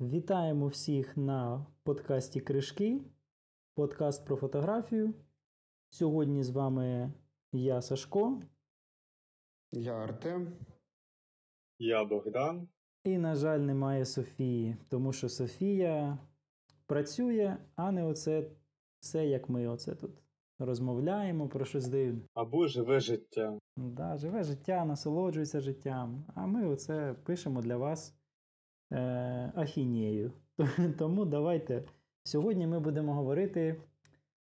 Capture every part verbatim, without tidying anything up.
Вітаємо всіх на подкасті Кришки, подкаст про фотографію. Сьогодні з вами я, Сашко. Я Артем. Я Богдан. І, на жаль, немає Софії, тому що Софія працює, а не оце все, як ми оце тут розмовляємо про щось дивне. Або живе життя. Да, живе життя, насолоджується життям. А ми оце пишемо для вас е- ахінею. Тому давайте. Сьогодні ми будемо говорити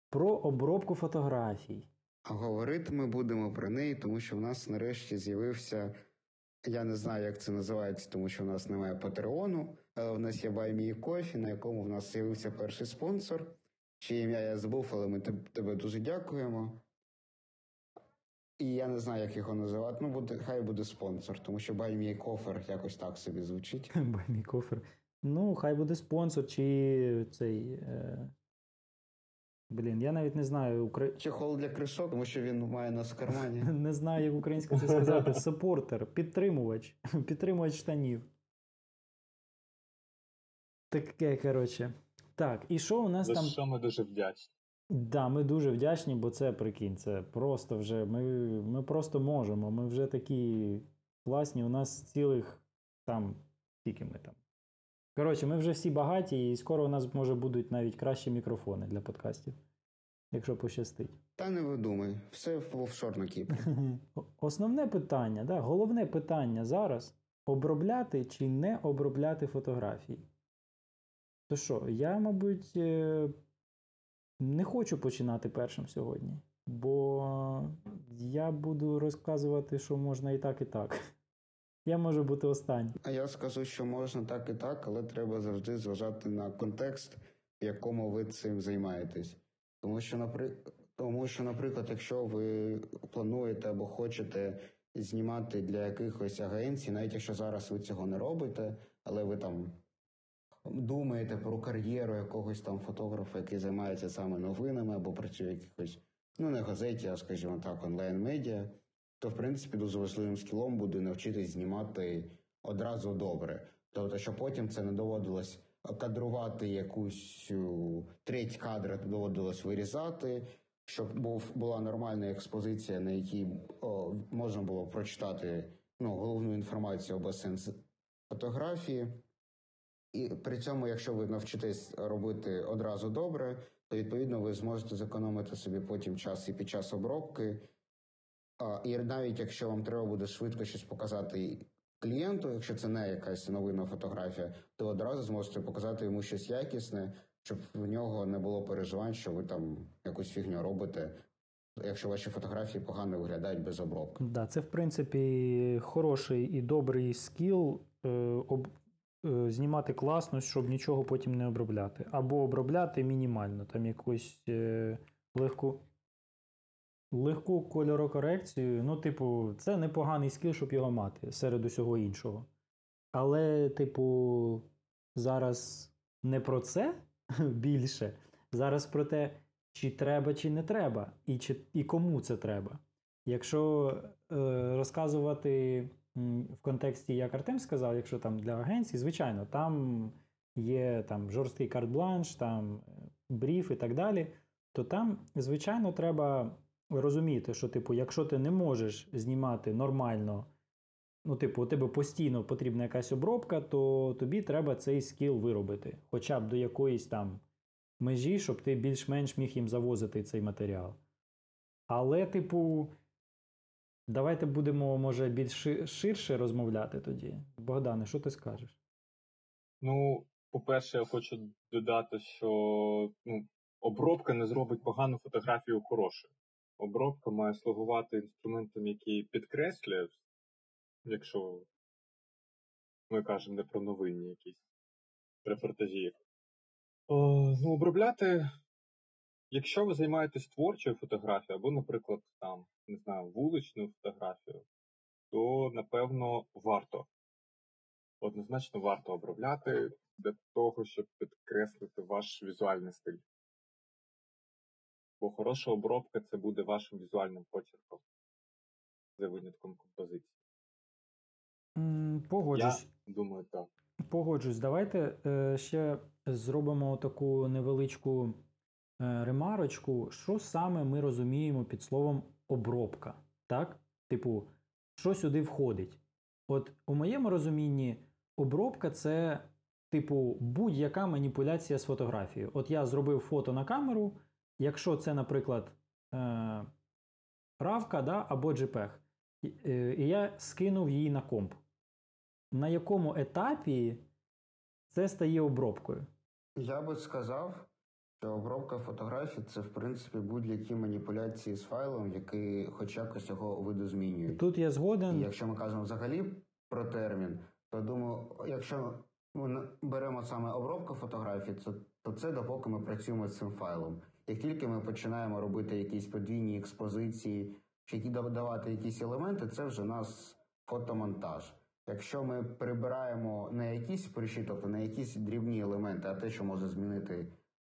про обробку фотографій. А говорити ми будемо про неї, тому що в нас нарешті з'явився, я не знаю, як це називається, тому що в нас немає Патреону, але в нас є Buy Me a Coffee, на якому в нас з'явився перший спонсор, чиє ім'я я забув, але ми тебе дуже дякуємо. І я не знаю, як його називати, ну буде, хай буде спонсор, тому що Buy Me a Coffee якось так собі звучить. Buy Me a Coffee. Ну, хай буде спонсор, чи цей... Е... Блін, я навіть не знаю... Украї... Чехол для кришок, тому що він має нас в кармані. Не знаю, як українською це сказати. Сапортер, підтримувач, підтримувач штанів. Таке, коротше. Так, і що у нас за там... За що ми дуже вдячні. Так, да, ми дуже вдячні, бо це, прикинь, це просто вже... Ми, ми просто можемо, ми вже такі класні, у нас цілих там... Скільки ми там? Коротше, ми вже всі багаті, і скоро у нас, може, будуть навіть кращі мікрофони для подкастів, якщо пощастить. Та не видумай, все в офшор на Кіпрі. Основне питання, да, головне питання зараз – обробляти чи не обробляти фотографії. То що, я, мабуть, не хочу починати першим сьогодні, бо я буду розказувати, що можна і так, і так. Я можу бути останнім. А я скажу, що можна так і так, але треба завжди зважати на контекст, в якому ви цим займаєтесь. Тому що, напри... Тому що, наприклад, якщо ви плануєте або хочете знімати для якихось агенцій, навіть якщо зараз ви цього не робите, але ви там думаєте про кар'єру якогось там фотографа, який займається саме новинами, або працює в якихось, ну не газеті, а, скажімо так, онлайн-медіа, то, в принципі, дуже важливим скілом буде навчитись знімати одразу добре. Тобто, що потім це не доводилось кадрувати якусь треть кадра, доводилось вирізати, щоб був, була нормальна експозиція, на якій о, можна було прочитати ну, головну інформацію або сенс фотографії. І при цьому, якщо ви навчитесь робити одразу добре, то, відповідно, ви зможете зекономити собі потім час і під час обробки. А, і навіть якщо вам треба буде швидко щось показати клієнту, якщо це не якась новинна фотографія, то одразу зможете показати йому щось якісне, щоб в нього не було переживань, що ви там якусь фігню робите, якщо ваші фотографії погано виглядають без обробки. Да, це, в принципі, хороший і добрий скіл е, об, е, знімати класно, щоб нічого потім не обробляти. Або обробляти мінімально, там якусь е, легку... Легку кольорокорекцію, ну, типу, це непоганий скіл, щоб його мати серед усього іншого. Але, типу, зараз не про це більше, зараз про те, чи треба, чи не треба, і, чи, і кому це треба. Якщо е, розказувати в контексті, як Артем сказав, якщо там для агенцій, звичайно, там є там, жорсткий карт-бланш, там бріф і так далі, то там, звичайно, треба... розумієте, що, типу, якщо ти не можеш знімати нормально, ну, типу, у тебе постійно потрібна якась обробка, то тобі треба цей скіл виробити. Хоча б до якоїсь там межі, щоб ти більш-менш міг їм завозити цей матеріал. Але, типу, давайте будемо, може, більш ширше розмовляти тоді. Богдане, що ти скажеш? Ну, по-перше, я хочу додати, що ну, обробка не зробить погану фотографію хорошою. Обробка має слугувати інструментом, який підкреслює, якщо ми кажемо не про новинні якісь репортажі. О, ну, обробляти, якщо ви займаєтесь творчою фотографією, або, наприклад, там, не знаю, вуличною фотографією, то, напевно, варто. Однозначно варто обробляти для того, щоб підкреслити ваш візуальний стиль. Бо хороша обробка – це буде вашим візуальним почерком за винятком композиції. Mm, погоджусь. Я думаю, так. Погоджусь, давайте е, ще зробимо таку невеличку е, ремарочку, що саме ми розуміємо під словом обробка, так? Типу, що сюди входить? От у моєму розумінні обробка – це, типу, будь-яка маніпуляція з фотографією. От я зробив фото на камеру, якщо це, наприклад, е, равка, да, або JPEG, і, е, і я скинув її на комп. На якому етапі це стає обробкою? Я би сказав, що обробка фотографій – це, в принципі, будь-які маніпуляції з файлом, які хоч якось його видозмінюють. Тут я згоден. І якщо ми кажемо взагалі про термін, то, думаю, якщо ми беремо саме обробку фотографій, то це допоки ми працюємо з цим файлом. Як тільки ми починаємо робити якісь подвійні експозиції, чи додавати якісь елементи, це вже у нас фотомонтаж. Якщо ми прибираємо не якісь прищі, тобто не якісь дрібні елементи, а те, що може змінити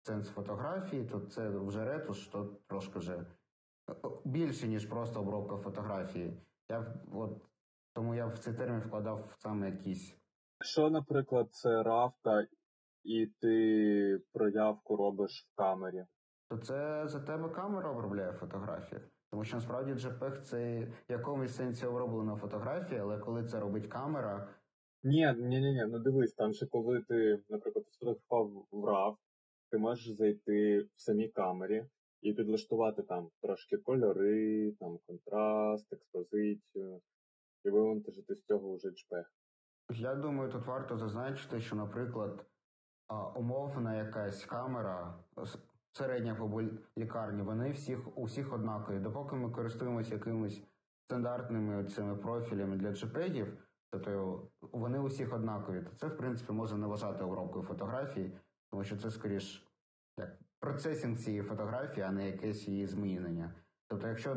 сенс фотографії, то це вже ретуш, то трошки вже більше, ніж просто обробка фотографії. Я, от, тому я в цей термін вкладав саме якісь. Якщо, наприклад, це равка, і ти проявку робиш в камері? То це за тебе камера обробляє фотографію. Тому що, насправді, JPEG – це в якомусь сенсі оброблена фотографія, але коли це робить камера... Ні, ні, ні, ні. Ну дивись, там ще коли ти, наприклад, сфотографував в рав, ти можеш зайти в самій камері і підлаштувати там трошки кольори, там контраст, експозицію, і вивантажити з цього вже JPEG. Я думаю, тут варто зазначити, що, наприклад, умовна якась камера... середня по лікарні, вони всіх, усіх однакові. Допоки ми користуємося якимись стандартними цими профілями для JPEG-ів, тобто вони усіх однакові. То це, в принципі, можна не вважати обробкою фотографії, тому що це, скоріш, як процесінг цієї фотографії, а не якесь її змінення. Тобто, якщо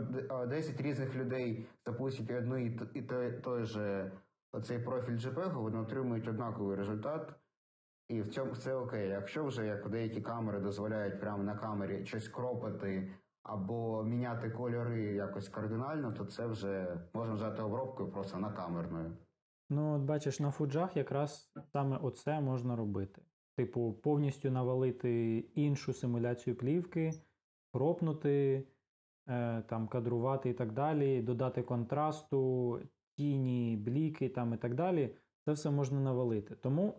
десять різних людей запустять одну і, і той, той же оцей профіль JPEG, вони отримують однаковий результат. І в цьому це окей. Якщо вже як деякі камери дозволяють прямо на камері щось кропати або міняти кольори якось кардинально, то це вже можна взяти обробкою просто на камерною. Ну, от бачиш, на фуджах якраз саме оце можна робити. Типу, повністю навалити іншу симуляцію плівки, кропнути, е, там, кадрувати і так далі, додати контрасту, тіні, бліки там і так далі. Це все можна навалити. Тому...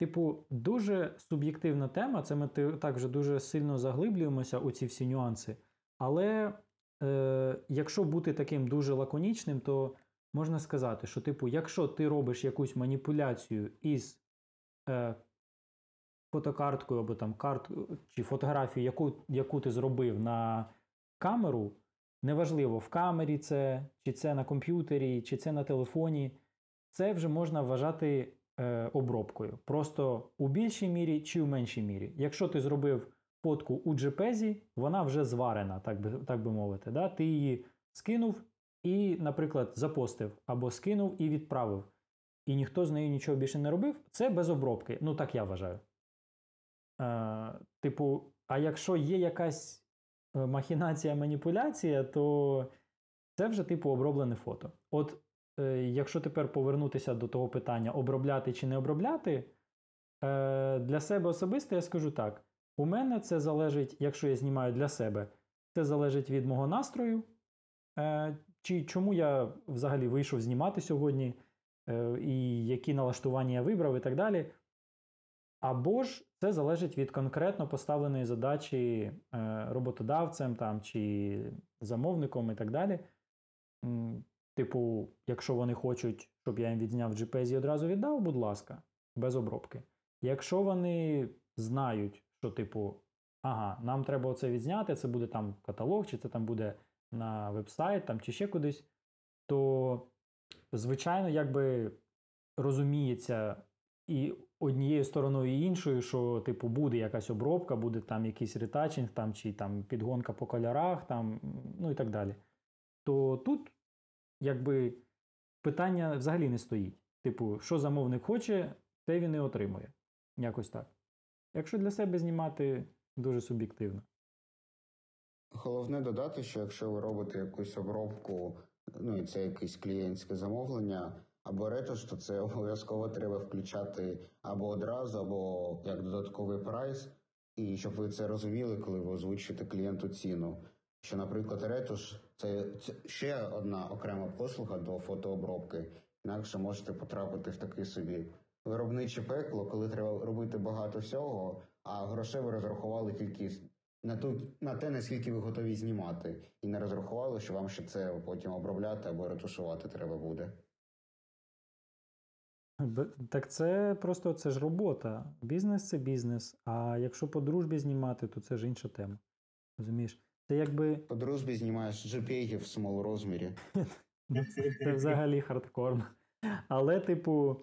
Типу, дуже суб'єктивна тема, це ми так вже дуже сильно заглиблюємося у ці всі нюанси, але е, якщо бути таким дуже лаконічним, то можна сказати, що, типу, якщо ти робиш якусь маніпуляцію із е, фотокарткою або там карт, чи фотографію, яку, яку ти зробив на камеру, неважливо, в камері це, чи це на комп'ютері, чи це на телефоні, це вже можна вважати обробкою. Просто у більшій мірі чи у меншій мірі. Якщо ти зробив фотку у JPEG, вона вже зварена, так би, так би мовити. Да? Ти її скинув і, наприклад, запостив, або скинув і відправив. І ніхто з нею нічого більше не робив. Це без обробки. Ну, так я вважаю. Е, типу, а якщо є якась махінація, маніпуляція, то це вже, типу, оброблене фото. От якщо тепер повернутися до того питання, обробляти чи не обробляти, для себе особисто я скажу так. У мене це залежить, якщо я знімаю для себе, це залежить від мого настрою, чи чому я взагалі вийшов знімати сьогодні, і які налаштування я вибрав і так далі. Або ж це залежить від конкретно поставленої задачі роботодавцем там, чи замовником і так далі. Типу, якщо вони хочуть, щоб я їм відзняв JPEG і одразу віддав, будь ласка, без обробки. Якщо вони знають, що, типу, ага, нам треба оце відзняти, це буде там каталог, чи це там буде на веб-сайт, там, чи ще кудись, то, звичайно, якби розуміється і однією стороною, і іншою, що, типу, буде якась обробка, буде там якийсь ретачинг, там, чи там підгонка по кольорах, там, ну і так далі. То тут якби питання взагалі не стоїть. Типу, що замовник хоче, те він і отримує. Якось так. Якщо для себе знімати, дуже суб'єктивно. Головне додати, що якщо ви робите якусь обробку, ну і це якесь клієнтське замовлення, або ретуш, то це обов'язково треба включати або одразу, або як додатковий прайс, і щоб ви це розуміли, коли ви озвучите клієнту ціну. Що, наприклад, ретуш – це ще одна окрема послуга до фотообробки, інакше можете потрапити в такий собі виробниче пекло, коли треба робити багато всього, а грошей ви розрахували тільки на, ту, на те, наскільки ви готові знімати, і не розрахували, що вам ще це потім обробляти або ретушувати треба буде. Так це просто це ж робота. Бізнес – це бізнес, а якщо по дружбі знімати, то це ж інша тема. Розумієш? Це якби... По дружбі знімаєш джепегів в смол розмірі. це, це взагалі хардкорно. Але, типу,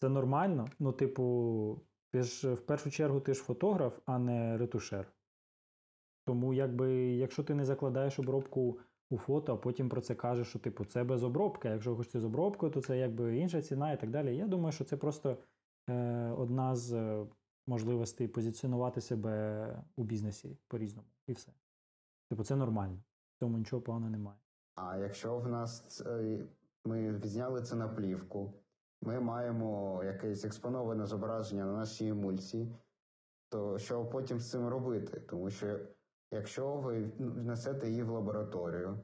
це нормально. Ну, типу, ти ж в першу чергу ти ж фотограф, а не ретушер. Тому, якби, якщо ти не закладаєш обробку у фото, а потім про це кажеш, що, типу, це без обробки, а якщо хочеш з обробкою, то це, якби, інша ціна і так далі. Я думаю, що це просто е, одна з можливостей позиціонувати себе у бізнесі по-різному. І все. Типу, це нормально. В цьому нічого поганого немає. А якщо в нас... Ми відзняли це на плівку, ми маємо якесь експоноване зображення на нашій емульсії, то що потім з цим робити? Тому що якщо ви внесете її в лабораторію,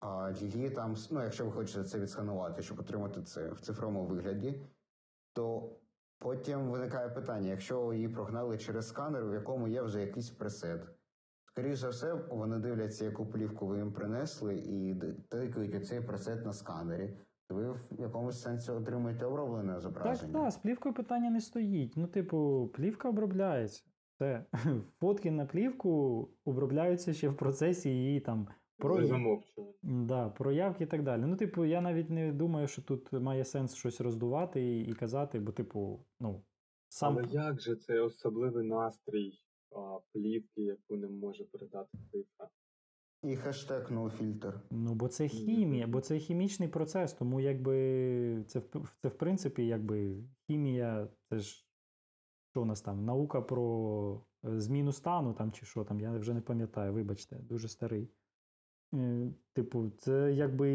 а її там, ну якщо ви хочете це відсканувати, щоб отримати це в цифровому вигляді, то потім виникає питання, якщо її прогнали через сканер, в якому є вже якийсь пресет. Скоріше за все, вони дивляться, яку плівку ви їм принесли, і тикають цей пресет на сканері. Ви в якомусь сенсі отримуєте оброблене зображення. Так, так, з плівкою питання не стоїть. Ну, типу, плівка обробляється. Це фотки на плівку обробляються ще в процесі її там проявки. Да, проявки і так далі. Ну, типу, я навіть не думаю, що тут має сенс щось роздувати і, і казати, бо, типу, ну, сам... Але як же це особливий настрій плівки, яку не може передати цифра. І хештег ноуфільтр. Ну, бо це хімія, бо це хімічний процес, тому якби це, це в принципі, якби хімія, це ж що у нас там, наука про зміну стану там чи що там, я вже не пам'ятаю, вибачте, дуже старий. Типу, це якби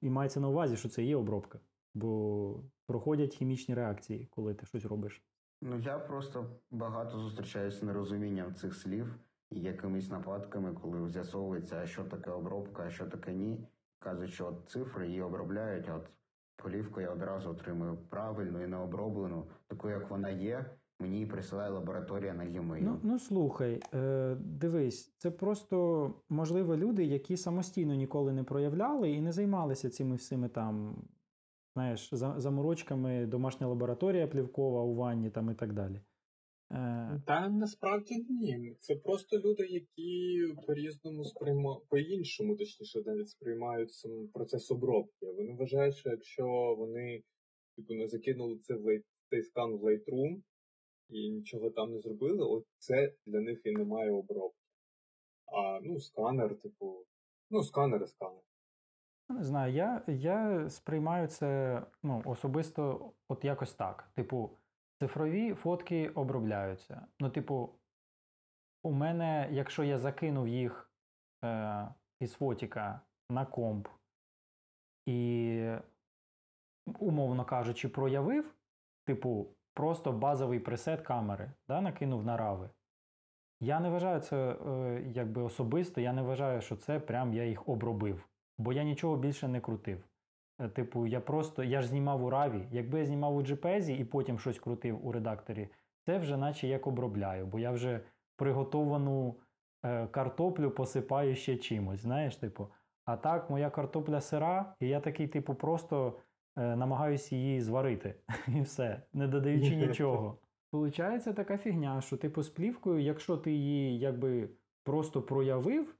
і мається на увазі, що це є обробка, бо проходять хімічні реакції, коли ти щось робиш. Ну, я просто багато зустрічаюся з нерозумінням цих слів і якимись нападками, коли з'ясовується, а що таке обробка, а що таке ні. Кажуть, що от цифри її обробляють, а от полівку я одразу отримую правильну і необроблену, таку, як вона є, мені її присилає лабораторія на e-mail. Ну, ну, слухай, е, дивись, це просто, можливо, люди, які самостійно ніколи не проявляли і не займалися цими всіми там... Знаєш, заморочками, домашня лабораторія плівкова у ванні там і так далі. Та насправді ні. Це просто люди, які по-різному сприймають, по-іншому, точніше, навіть сприймають сам процес обробки. Вони вважають, що якщо вони типу, не закинули це в лей... цей скан в Lightroom і нічого там не зробили, от це для них і немає обробки. А, ну, сканер, типу, ну, сканер і сканер. Не знаю, я, я сприймаю це ну, особисто от якось так. Типу, цифрові фотки обробляються. Ну, типу, у мене, якщо я закинув їх е, із фотіка на комп і, умовно кажучи, проявив, типу, просто базовий пресет камери, да, накинув на рави. Я не вважаю це, е, якби особисто, я не вважаю, що це прям я їх обробив. Бо я нічого більше не крутив. Типу, я просто, я ж знімав у раві. Якби я знімав у джепезі і потім щось крутив у редакторі, це вже наче як обробляю. Бо я вже приготовану е, картоплю посипаю ще чимось, знаєш, типу. А так, моя картопля сира, і я такий, типу, просто е, намагаюся її зварити. І все, не додаючи нічого. Получається така фігня, що, типу, з плівкою, якщо ти її, якби, просто проявив,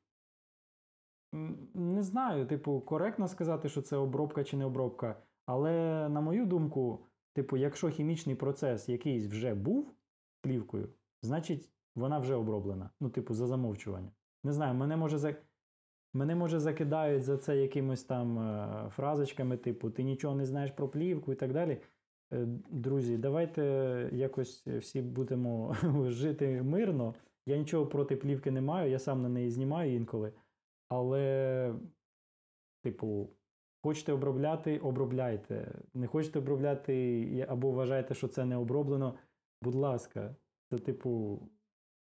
не знаю, типу, коректно сказати, що це обробка чи не обробка, але, на мою думку, типу, якщо хімічний процес якийсь вже був плівкою, значить, вона вже оброблена. Ну, типу, за замовчування. Не знаю, мене може, за... мене, може, закидають за це якимось там е- фразочками, типу, ти нічого не знаєш про плівку і так далі. Е- друзі, давайте якось всі будемо жити мирно. Я нічого проти плівки не маю, я сам на неї знімаю інколи. Але, типу, Хочете обробляти – обробляйте. Не хочете обробляти або вважаєте, що це не оброблено – будь ласка. Це типу,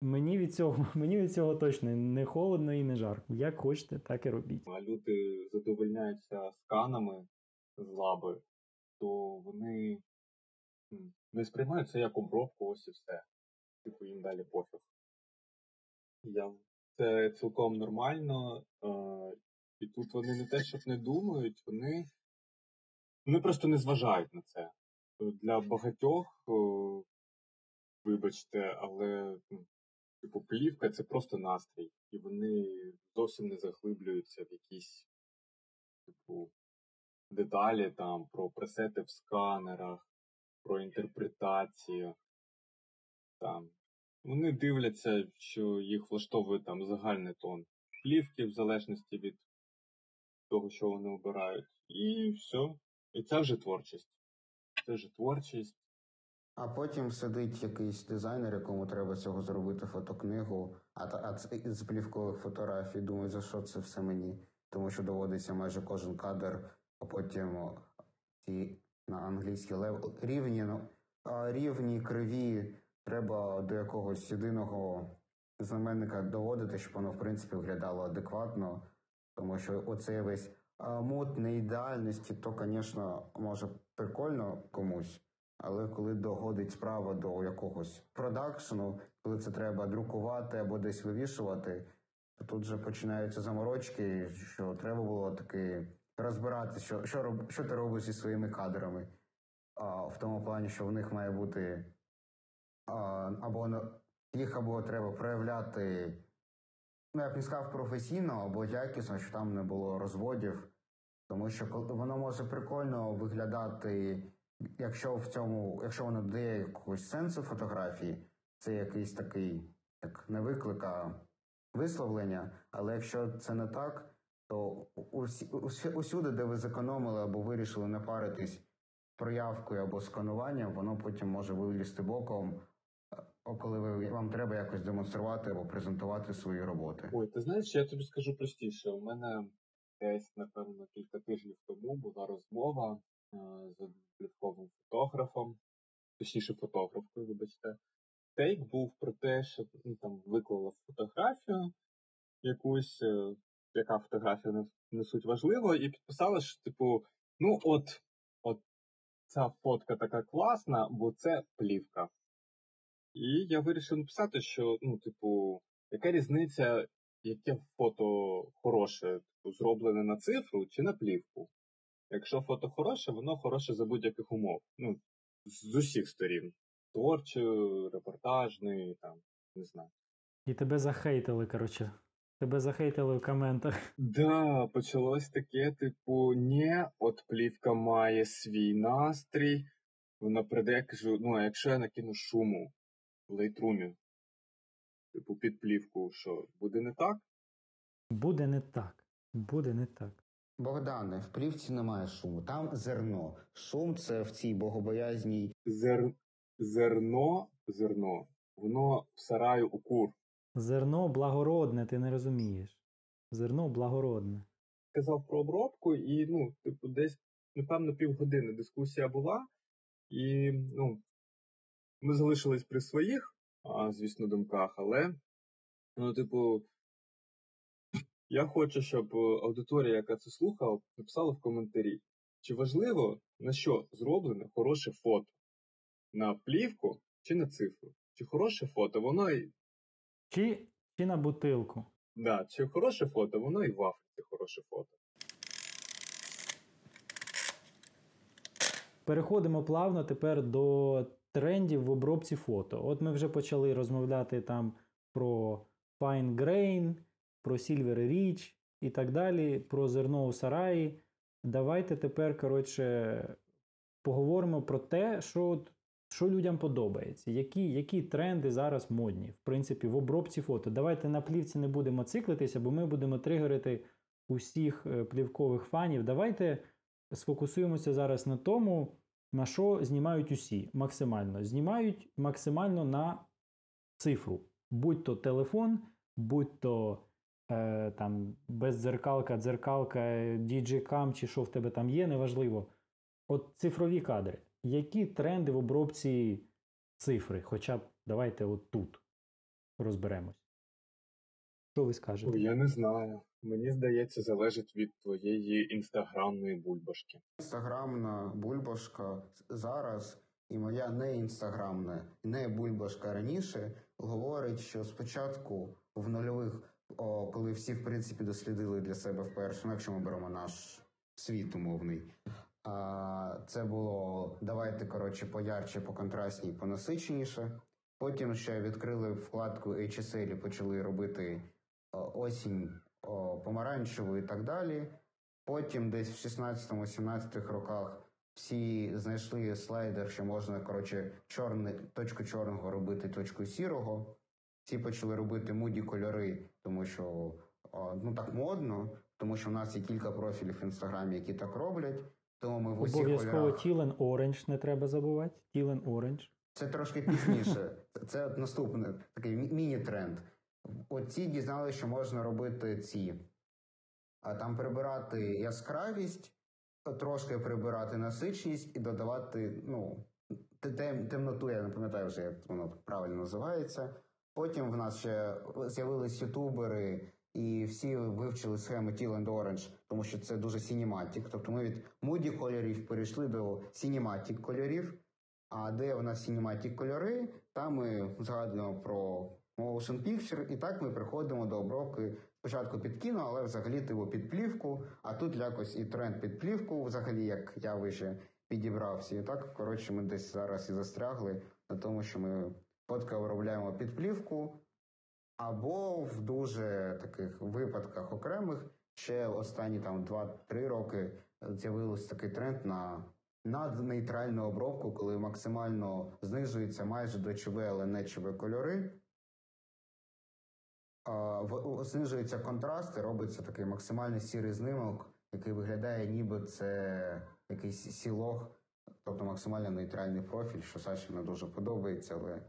мені від цього, мені від цього точно не холодно і не жарко. Як хочете, так і робіть. А люди задовольняються сканами з лаби, то вони не сприймають це як обробку, ось і все. Типу, їм далі пофіг. Я... Це цілком нормально. І тут вони не те, щоб не думають, вони, вони просто не зважають на це. Для багатьох, о, вибачте, але типу, плівка – це просто настрій. І вони зовсім не заглиблюються в якісь типу, деталі там, про пресети в сканерах, про інтерпретацію. Там. Вони дивляться, що їх влаштовує там загальний тон плівки в залежності від того, що вони обирають. І все. І це вже творчість. Це вже творчість. А потім сидить якийсь дизайнер, якому треба цього зробити фотокнигу, а, та, а з плівкових фотографій думає, за що це все мені. Тому що доводиться майже кожен кадр, а потім ці на англійській лев... рівні, рівні криві треба до якогось єдиного знаменника доводити, щоб воно, в принципі, виглядало адекватно. Тому що оцей весь мод неідеальності, то, звісно, може прикольно комусь, але коли доходить справа до якогось продакшну, коли це треба друкувати або десь вивішувати, то тут вже починаються заморочки, що треба було таки розбиратися, що, що, роб, що ти робиш зі своїми кадрами. А, в тому плані, що в них має бути а, або їх або треба проявляти, ну, як він сказав, професійно або якісно, що там не було розводів. Тому що воно може прикольно виглядати, якщо в цьому, якщо воно дає якогось сенсу фотографії, це якийсь такий, як не виклик, а висловлення. Але якщо це не так, то усі, усюди, де ви зекономили або вирішили напаритись проявкою або скануванням, воно потім може вилізти боком, коли ви, вам треба якось демонструвати або презентувати свої роботи. Ой, ти знаєш, я тобі скажу простіше. У мене десь, напевно, кілька тижнів тому була розмова е- з плівковим фотографом, точніше фотографкою, вибачте. Тейк був про те, що ну, там виклала фотографію якусь, е- яка фотографія не суть важливо, і підписала, що, типу, ну от, от ця фотка така класна, бо це плівка. І я вирішив написати, що, ну, типу, яка різниця, яке фото хороше, типу, зроблене на цифру чи на плівку. Якщо фото хороше, воно хороше за будь-яких умов. Ну, з усіх сторін. Творчою, репортажною, там, не знаю. І тебе захейтили, коротше. Тебе захейтили в коментах. Да, почалось таке, типу, не, от плівка має свій настрій. Вона прийде, я кажу, ну, а якщо я накину шуму в лейтрумі, типу, під плівку, що, буде не так? Буде не так. Буде не так. Богдане, в плівці немає шуму. Там зерно. Шум – це в цій богобоязній... Зер... Зерно, зерно. Воно в сараю у кур. Зерно благородне, ти не розумієш. Зерно благородне. Казав про обробку і, ну, типу, десь, напевно, півгодини дискусія була. І, ну, ми залишились при своїх, а, звісно, думках, але, ну, типу, я хочу, щоб аудиторія, яка це слухала, написала в коментарі, чи важливо, на що зроблене хороше фото? На плівку чи на цифру? Чи хороше фото, воно і... Чи, чи на бутилку. Так, да, чи хороше фото, воно і в Африці хороше фото. Переходимо плавно тепер до трендів в обробці фото. От ми вже почали розмовляти там про fine grain, про silver rich і так далі, про зерно у сараї. Давайте тепер, коротше, поговоримо про те, що, що людям подобається, які, які тренди зараз модні, в принципі, в обробці фото. Давайте на плівці не будемо циклитися, бо ми будемо тригерити усіх плівкових фанів. Давайте сфокусуємося зараз на тому, на що знімають усі максимально. Знімають максимально на цифру. Будь то телефон, будь то там бездзеркалка, дзеркалка, діджикам чи що в тебе там є, неважливо. От цифрові кадри. Які тренди в обробці цифри? Хоча б давайте от тут розберемось. Що ви скажете? О, я не знаю. Мені здається, залежить від твоєї інстаграмної бульбашки. Інстаграмна бульбашка зараз і моя не інстаграмна, не бульбашка раніше говорить, що спочатку в нульових, о, коли всі, в принципі, дослідили для себе вперше, ну, якщо ми беремо наш світ умовний, а, це було, давайте, коротше, поярче, поконтрастні, понасиченіше. Потім ще відкрили вкладку ейч ес ел і почали робити осінь о, помаранчеву і так далі. Потім десь в шістнадцятому-сімнадцятих роках всі знайшли слайдер, що можна, коротше, чорний, точку чорного робити точку сірого. Всі почали робити муді кольори, тому що, ну, так модно, тому що в нас є кілька профілів в Інстаграмі, які так роблять. Тому ми в усіх обов'язково кольорах... Teal and Orange не треба забувати. Teal and Orange. Це трошки пізніше. Це наступний такий міні-тренд. Оці дізнали, що можна робити ці. А там прибирати яскравість, трошки прибирати насиченість і додавати, ну, тем, темноту, я не пам'ятаю вже, як воно правильно називається. Потім в нас ще з'явились ютубери, і всі вивчили схему Teal and Orange, тому що це дуже синематик. Тобто ми від муді кольорів перейшли до синематик кольорів. А де в нас синематик кольори, там ми згадуємо про motion picture, і так ми приходимо до обробки спочатку під кіно, але взагалі типу під плівку, а тут якось і тренд під плівку, взагалі, як я вище підібрався. І так, коротше, ми десь зараз і застрягли на тому, що ми фотка обробляємо під плівку, або в дуже таких випадках окремих, ще останні там два-три роки з'явився такий тренд на наднейтральну обробку, коли максимально знижується майже до ЧВ, але не ЧВ кольори. А, в, знижується контраст і робиться такий максимально сірий знімок, який виглядає, ніби це якийсь сілог, тобто максимально нейтральний профіль, що Саші не дуже подобається, але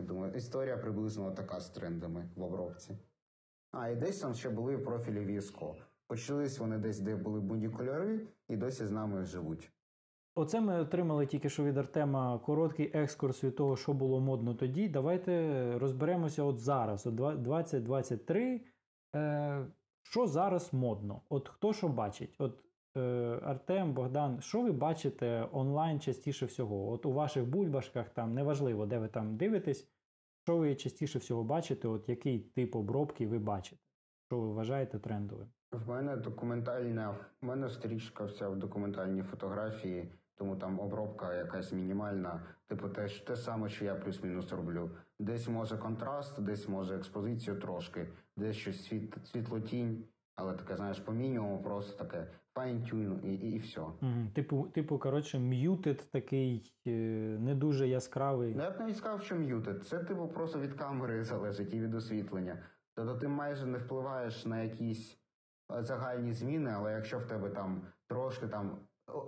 я думаю, історія приблизно така з трендами в обробці. А, і десь там ще були профілі віско. Почались вони десь, де були будні кольори, і досі з нами живуть. Оце ми отримали тільки що від Артема короткий екскурс від того, що було модно тоді. Давайте розберемося от зараз, от двадцять двадцять три, е, що зараз модно? От хто що бачить? От е, Артем, Богдан, що ви бачите онлайн частіше всього? От у ваших бульбашках, там, неважливо, де ви там дивитесь, що ви частіше всього бачите, от який тип обробки ви бачите? Що ви вважаєте трендовим? В мене документальна, в мене стрічка вся в документальній фотографії, тому там обробка якась мінімальна, типу те, те саме, що я плюс-мінус роблю. Десь може контраст, десь може експозицію трошки, десь щось світ, світло-тінь, але таке, знаєш, по мінімуму просто таке fine-tune і, і, і все. Mm-hmm. Типу, типу, коротше, muted такий, е- не дуже яскравий. Я б навіть сказав, що muted. Це типу просто від камери залежить і від освітлення. Тобто ти майже не впливаєш на якісь загальні зміни, але якщо в тебе там трошки там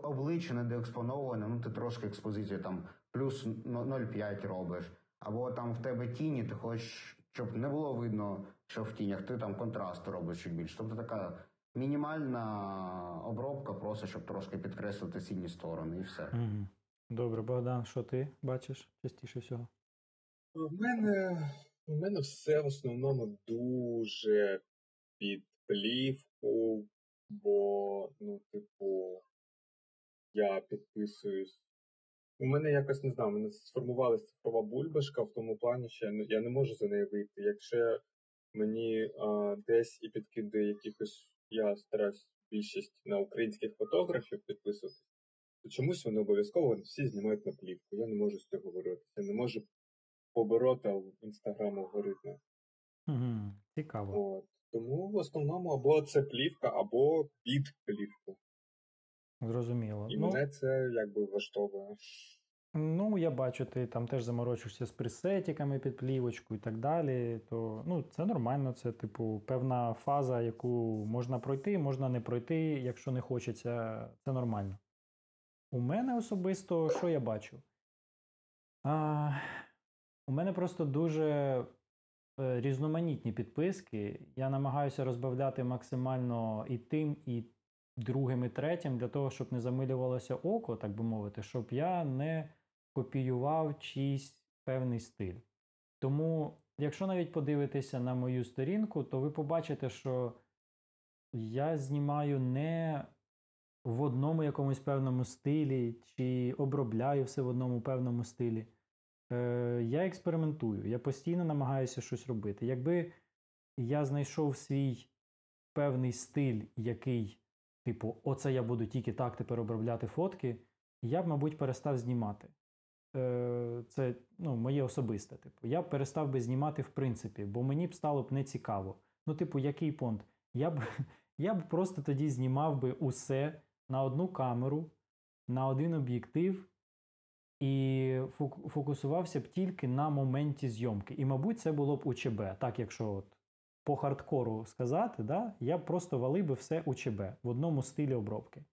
обличчя недоекспоноване, ну ти трошки експозицію там плюс нуль цілих п'ять робиш, або там в тебе тіні, ти хочеш, щоб не було видно, що в тінях, ти там контраст робиш чуть більше. Тобто така мінімальна обробка, просто щоб трошки підкреслити сильні сторони і все. Угу. Добре, Богдан, що ти бачиш частіше всього? В мене, в мене все в основному дуже під плівку, бо, ну, типу, я підписуюсь. У мене якось, не знаю, у мене сформувалася цифрова бульбашка в тому плані, що я не, я не можу за неї вийти. Якщо мені а, десь і підкиди якихось, я стараюсь більшість на українських фотографів підписуватися, то чомусь вони обов'язково всі знімають на плівку. Я не можу з цього боротися. Я не можу побороти в інстаграм-алгоритми. Угу, цікаво. От. Тому в основному або це плівка, або під плівку. Зрозуміло. І ну, мене це якби влаштовує. Ну, я бачу, ти там теж заморочишся з пресетиками під плівочку і так далі. То, ну, це нормально, це типу певна фаза, яку можна пройти, можна не пройти, якщо не хочеться, це нормально. У мене особисто, що я бачу? А, у мене просто дуже різноманітні підписки. Я намагаюся розбавляти максимально і тим, і другим, і третім, для того, щоб не замилювалося око, так би мовити, щоб я не копіював чийсь певний стиль. Тому, якщо навіть подивитися на мою сторінку, то ви побачите, що я знімаю не в одному якомусь певному стилі, чи обробляю все в одному певному стилі. Е, я експериментую, я постійно намагаюся щось робити. Якби я знайшов свій певний стиль, який, типу, оце я буду тільки так тепер обробляти фотки, я б, мабуть, перестав знімати. Е, це, ну, моє особисте. Типу. Я б перестав би знімати в принципі, бо мені б стало б нецікаво. Ну, типу, який понт? Я б, я б просто тоді знімав би усе на одну камеру, на один об'єктив і фокусувався б тільки на моменті зйомки. І, мабуть, це було б у Че Бе. Так, якщо от по хардкору сказати, да, я б просто валив би все у Че Бе в одному стилі обробки.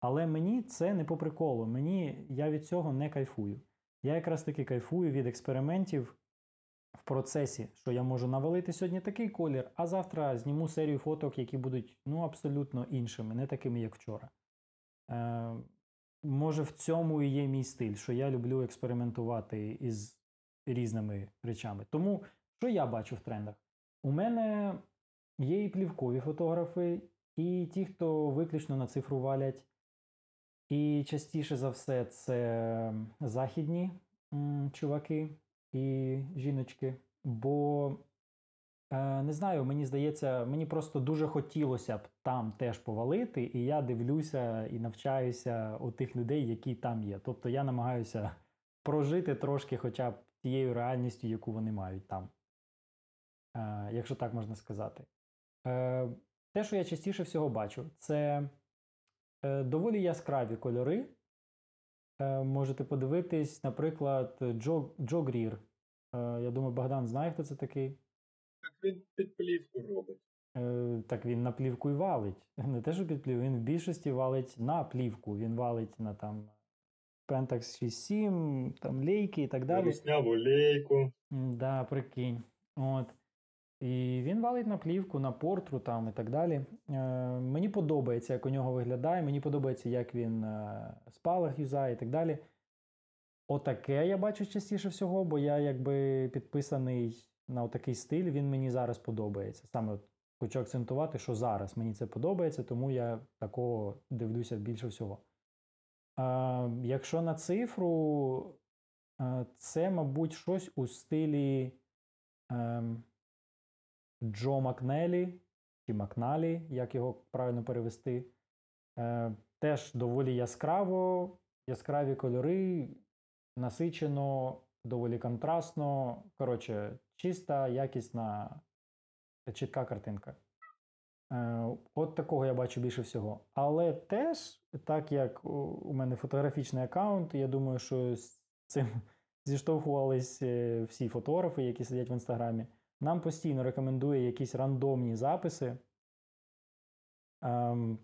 Але мені це не по приколу. Мені, я від цього не кайфую. Я якраз таки кайфую від експериментів в процесі, що я можу навалити сьогодні такий колір, а завтра зніму серію фоток, які будуть, ну, абсолютно іншими, не такими, як вчора. Е, може, в цьому і є мій стиль, що я люблю експериментувати із різними речами. Тому, що я бачу в трендах? У мене є і плівкові фотографи, і ті, хто виключно на цифру валять. І частіше за все це західні м, чуваки і жіночки. Бо, е, не знаю, мені здається, мені просто дуже хотілося б там теж повалити, і я дивлюся і навчаюся у тих людей, які там є. Тобто я намагаюся прожити трошки хоча б тією реальністю, яку вони мають там. Е, якщо так можна сказати. Е, те, що я частіше всього бачу, це е, доволі яскраві кольори. Можете подивитись, наприклад, Джо Джо Грір. Я думаю, Богдан знає, хто це такий. Так він під плівку робить. Так він на плівку і валить. Не те, що під плівку, він в більшості валить на плівку. Він валить на там Pentax шістдесят сім, там Leica і так далі. Русняву Leica. Да, прикинь. От. І він валить на плівку, на портру там і так далі. Е, мені подобається, як у нього виглядає, мені подобається, як він е, спалах юзає і так далі. Отаке я бачу частіше всього, бо я якби підписаний на отакий стиль, він мені зараз подобається. Саме от, хочу акцентувати, що зараз мені це подобається, тому я такого дивлюся більше всього. Е, якщо на цифру, е, це, мабуть, щось у стилі... Е, Джо Макнелі, чи Макналі, як його правильно перевести, е, теж доволі яскраво, яскраві кольори, насичено, доволі контрастно, коротше, чиста, якісна, чітка картинка. Е, от такого я бачу більше всього. Але теж, так як у мене фотографічний аккаунт, я думаю, що з цим зіштовхувались всі фотографи, які сидять в Інстаграмі, нам постійно рекомендує якісь рандомні записи. Ем,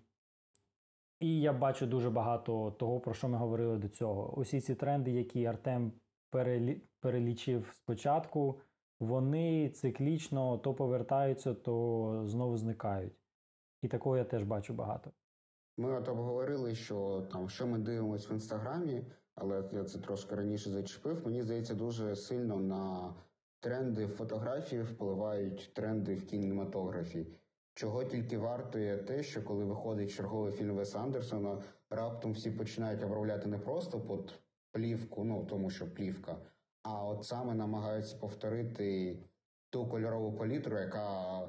і я бачу дуже багато того, про що ми говорили до цього. Усі ці тренди, які Артем перелі... перелічив спочатку, вони циклічно то повертаються, то знову зникають. І такого я теж бачу багато. Ми от обговорили, що, там, що ми дивимося в Інстаграмі, але я це трошки раніше зачепив. Мені здається, дуже сильно на... тренди в фотографії впливають тренди в кінематографі. Чого тільки вартує те, що коли виходить черговий фільм Веса Андерсона, раптом всі починають обробляти не просто під плівку, ну, тому що плівка, а от саме намагаються повторити ту кольорову палітру, яка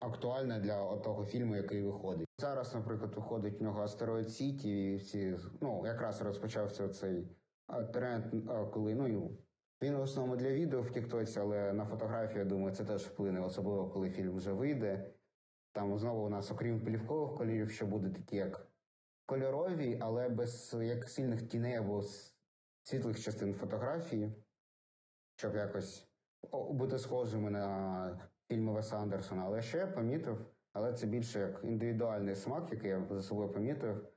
актуальна для того фільму, який виходить. Зараз, наприклад, виходить в нього «Астероїд-Сіті», всі, ну, якраз розпочався цей тренд, коли, ну, він в основному для відео в тіктоці, але на фотографію, я думаю, це теж вплине, особливо коли фільм вже вийде. Там знову у нас, окрім плівкових кольорів, ще будуть такі як кольорові, але без як сильних тіней або світлих частин фотографії, щоб якось бути схожими на фільми Веса Андерсона. Але ще я помітив, але це більше як індивідуальний смак, який я за собою помітив,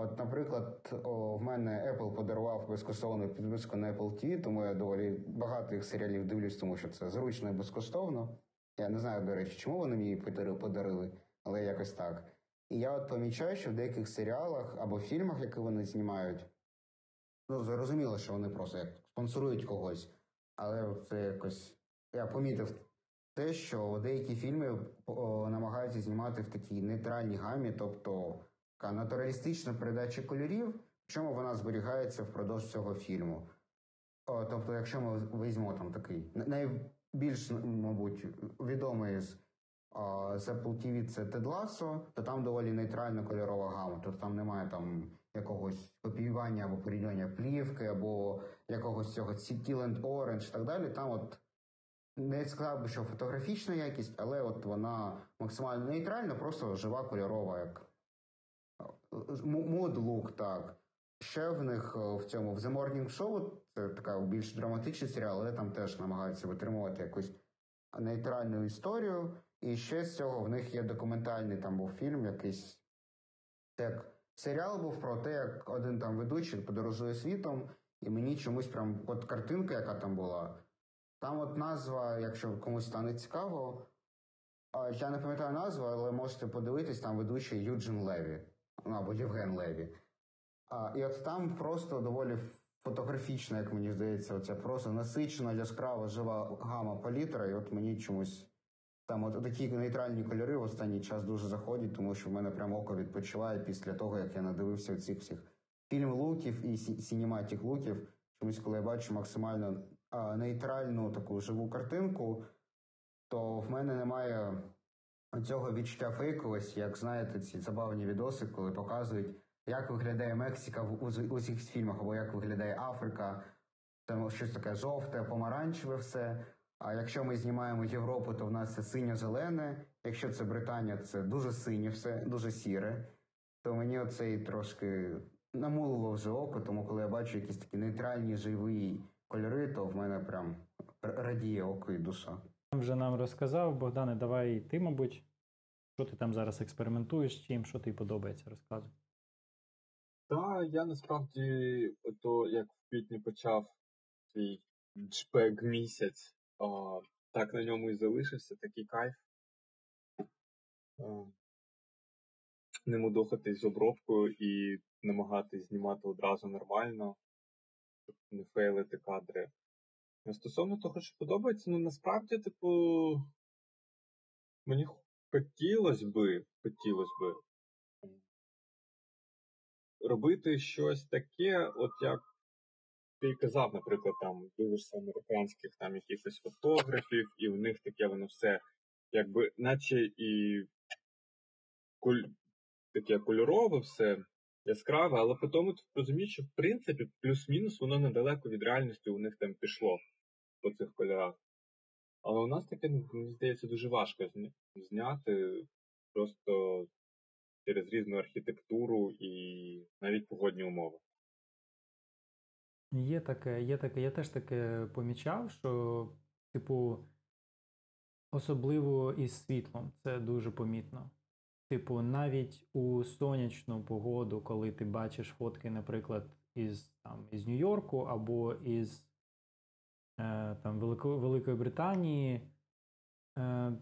От, наприклад, о, в мене Apple подарував безкоштовну підписку на Apple ті ві, тому я доволі багато їх серіалів дивлюсь, тому що це зручно і безкоштовно. Я не знаю, до речі, чому вони мені подарили, але якось так. І я от помічаю, що в деяких серіалах або фільмах, які вони знімають, ну, зрозуміло, що вони просто як спонсорують когось, але це якось... Я помітив те, що деякі фільми о, намагаються знімати в такій нейтральній гамі, тобто така натуралістична передача кольорів, причому вона зберігається впродовж цього фільму. О, тобто, якщо ми візьмемо там такий найбільш, мабуть, відомий з о, з Apple ті ві це Тед Лассо, то там доволі нейтральна кольорова гама, тобто там немає там якогось копіювання або порівняння плівки, або якогось цього Teal and Orange і так далі. Там от не сказав би, що фотографічна якість, але от вона максимально нейтральна, просто жива кольорова, як муд-лук, так. Ще в них в цьому, в The Morning Show, це така більш драматичний серіал, але там теж намагаються витримувати якусь нейтральну історію. І ще з цього в них є документальний там був фільм якийсь, як серіал був про те, як один там ведучий подорожує світом, і мені чомусь прям, от картинка, яка там була, там от назва, якщо комусь стане цікаво, я не пам'ятаю назву, але можете подивитись, там ведучий Юджин Леві, або Євген Леві. І от там просто доволі фотографічна, як мені здається, оця просто насичена, яскрава, жива гама палітра, і от мені чомусь там от такі нейтральні кольори в останній час дуже заходять, тому що в мене прямо око відпочиває після того, як я надивився цих всіх фільм-луків і сінематік-луків. Чомусь, коли я бачу максимально а, нейтральну таку живу картинку, то в мене немає цього відчуття фейковості, як, знаєте, ці забавні відоси, коли показують, як виглядає Мексика в усіх фільмах, або як виглядає Африка, там щось таке жовте, помаранчеве все. А якщо ми знімаємо Європу, то в нас це синьо-зелене, якщо це Британія, це дуже синє все, дуже сіре, то мені оцей трошки намулило вже око, тому коли я бачу якісь такі нейтральні, живі кольори, то в мене прям радіє око і душа. Вже нам розказав, Богдане, давай ти, мабуть, що ти там зараз експериментуєш, чим, що тобі подобається, розказуй. Так, я насправді, то як в квітні почав свій джпег місяць, О, так на ньому і залишився, такий кайф. О, не мудохатись з обробкою і намагатись знімати одразу нормально, щоб не фейлити кадри. А стосовно того, що подобається, ну насправді, типу, мені хотілося би, хотілося би робити щось таке, от як ти казав, наприклад, там, дивишся американських там якихось фотографів, і в них таке воно все, якби, наче і куль... таке кольорове все, яскраве, але потім ти розумієш, що в принципі плюс-мінус воно недалеко від реальності у них там пішло по цих кольорах. Але у нас таке, мені здається, дуже важко зняти просто через різну архітектуру і навіть погодні умови. Є таке, є таке, я теж таке помічав, що, типу, особливо із світлом це дуже помітно. Типу, навіть у сонячну погоду, коли ти бачиш фотки, наприклад, із, там, із Нью-Йорку або із е, там, Велико, Великої Британії, е,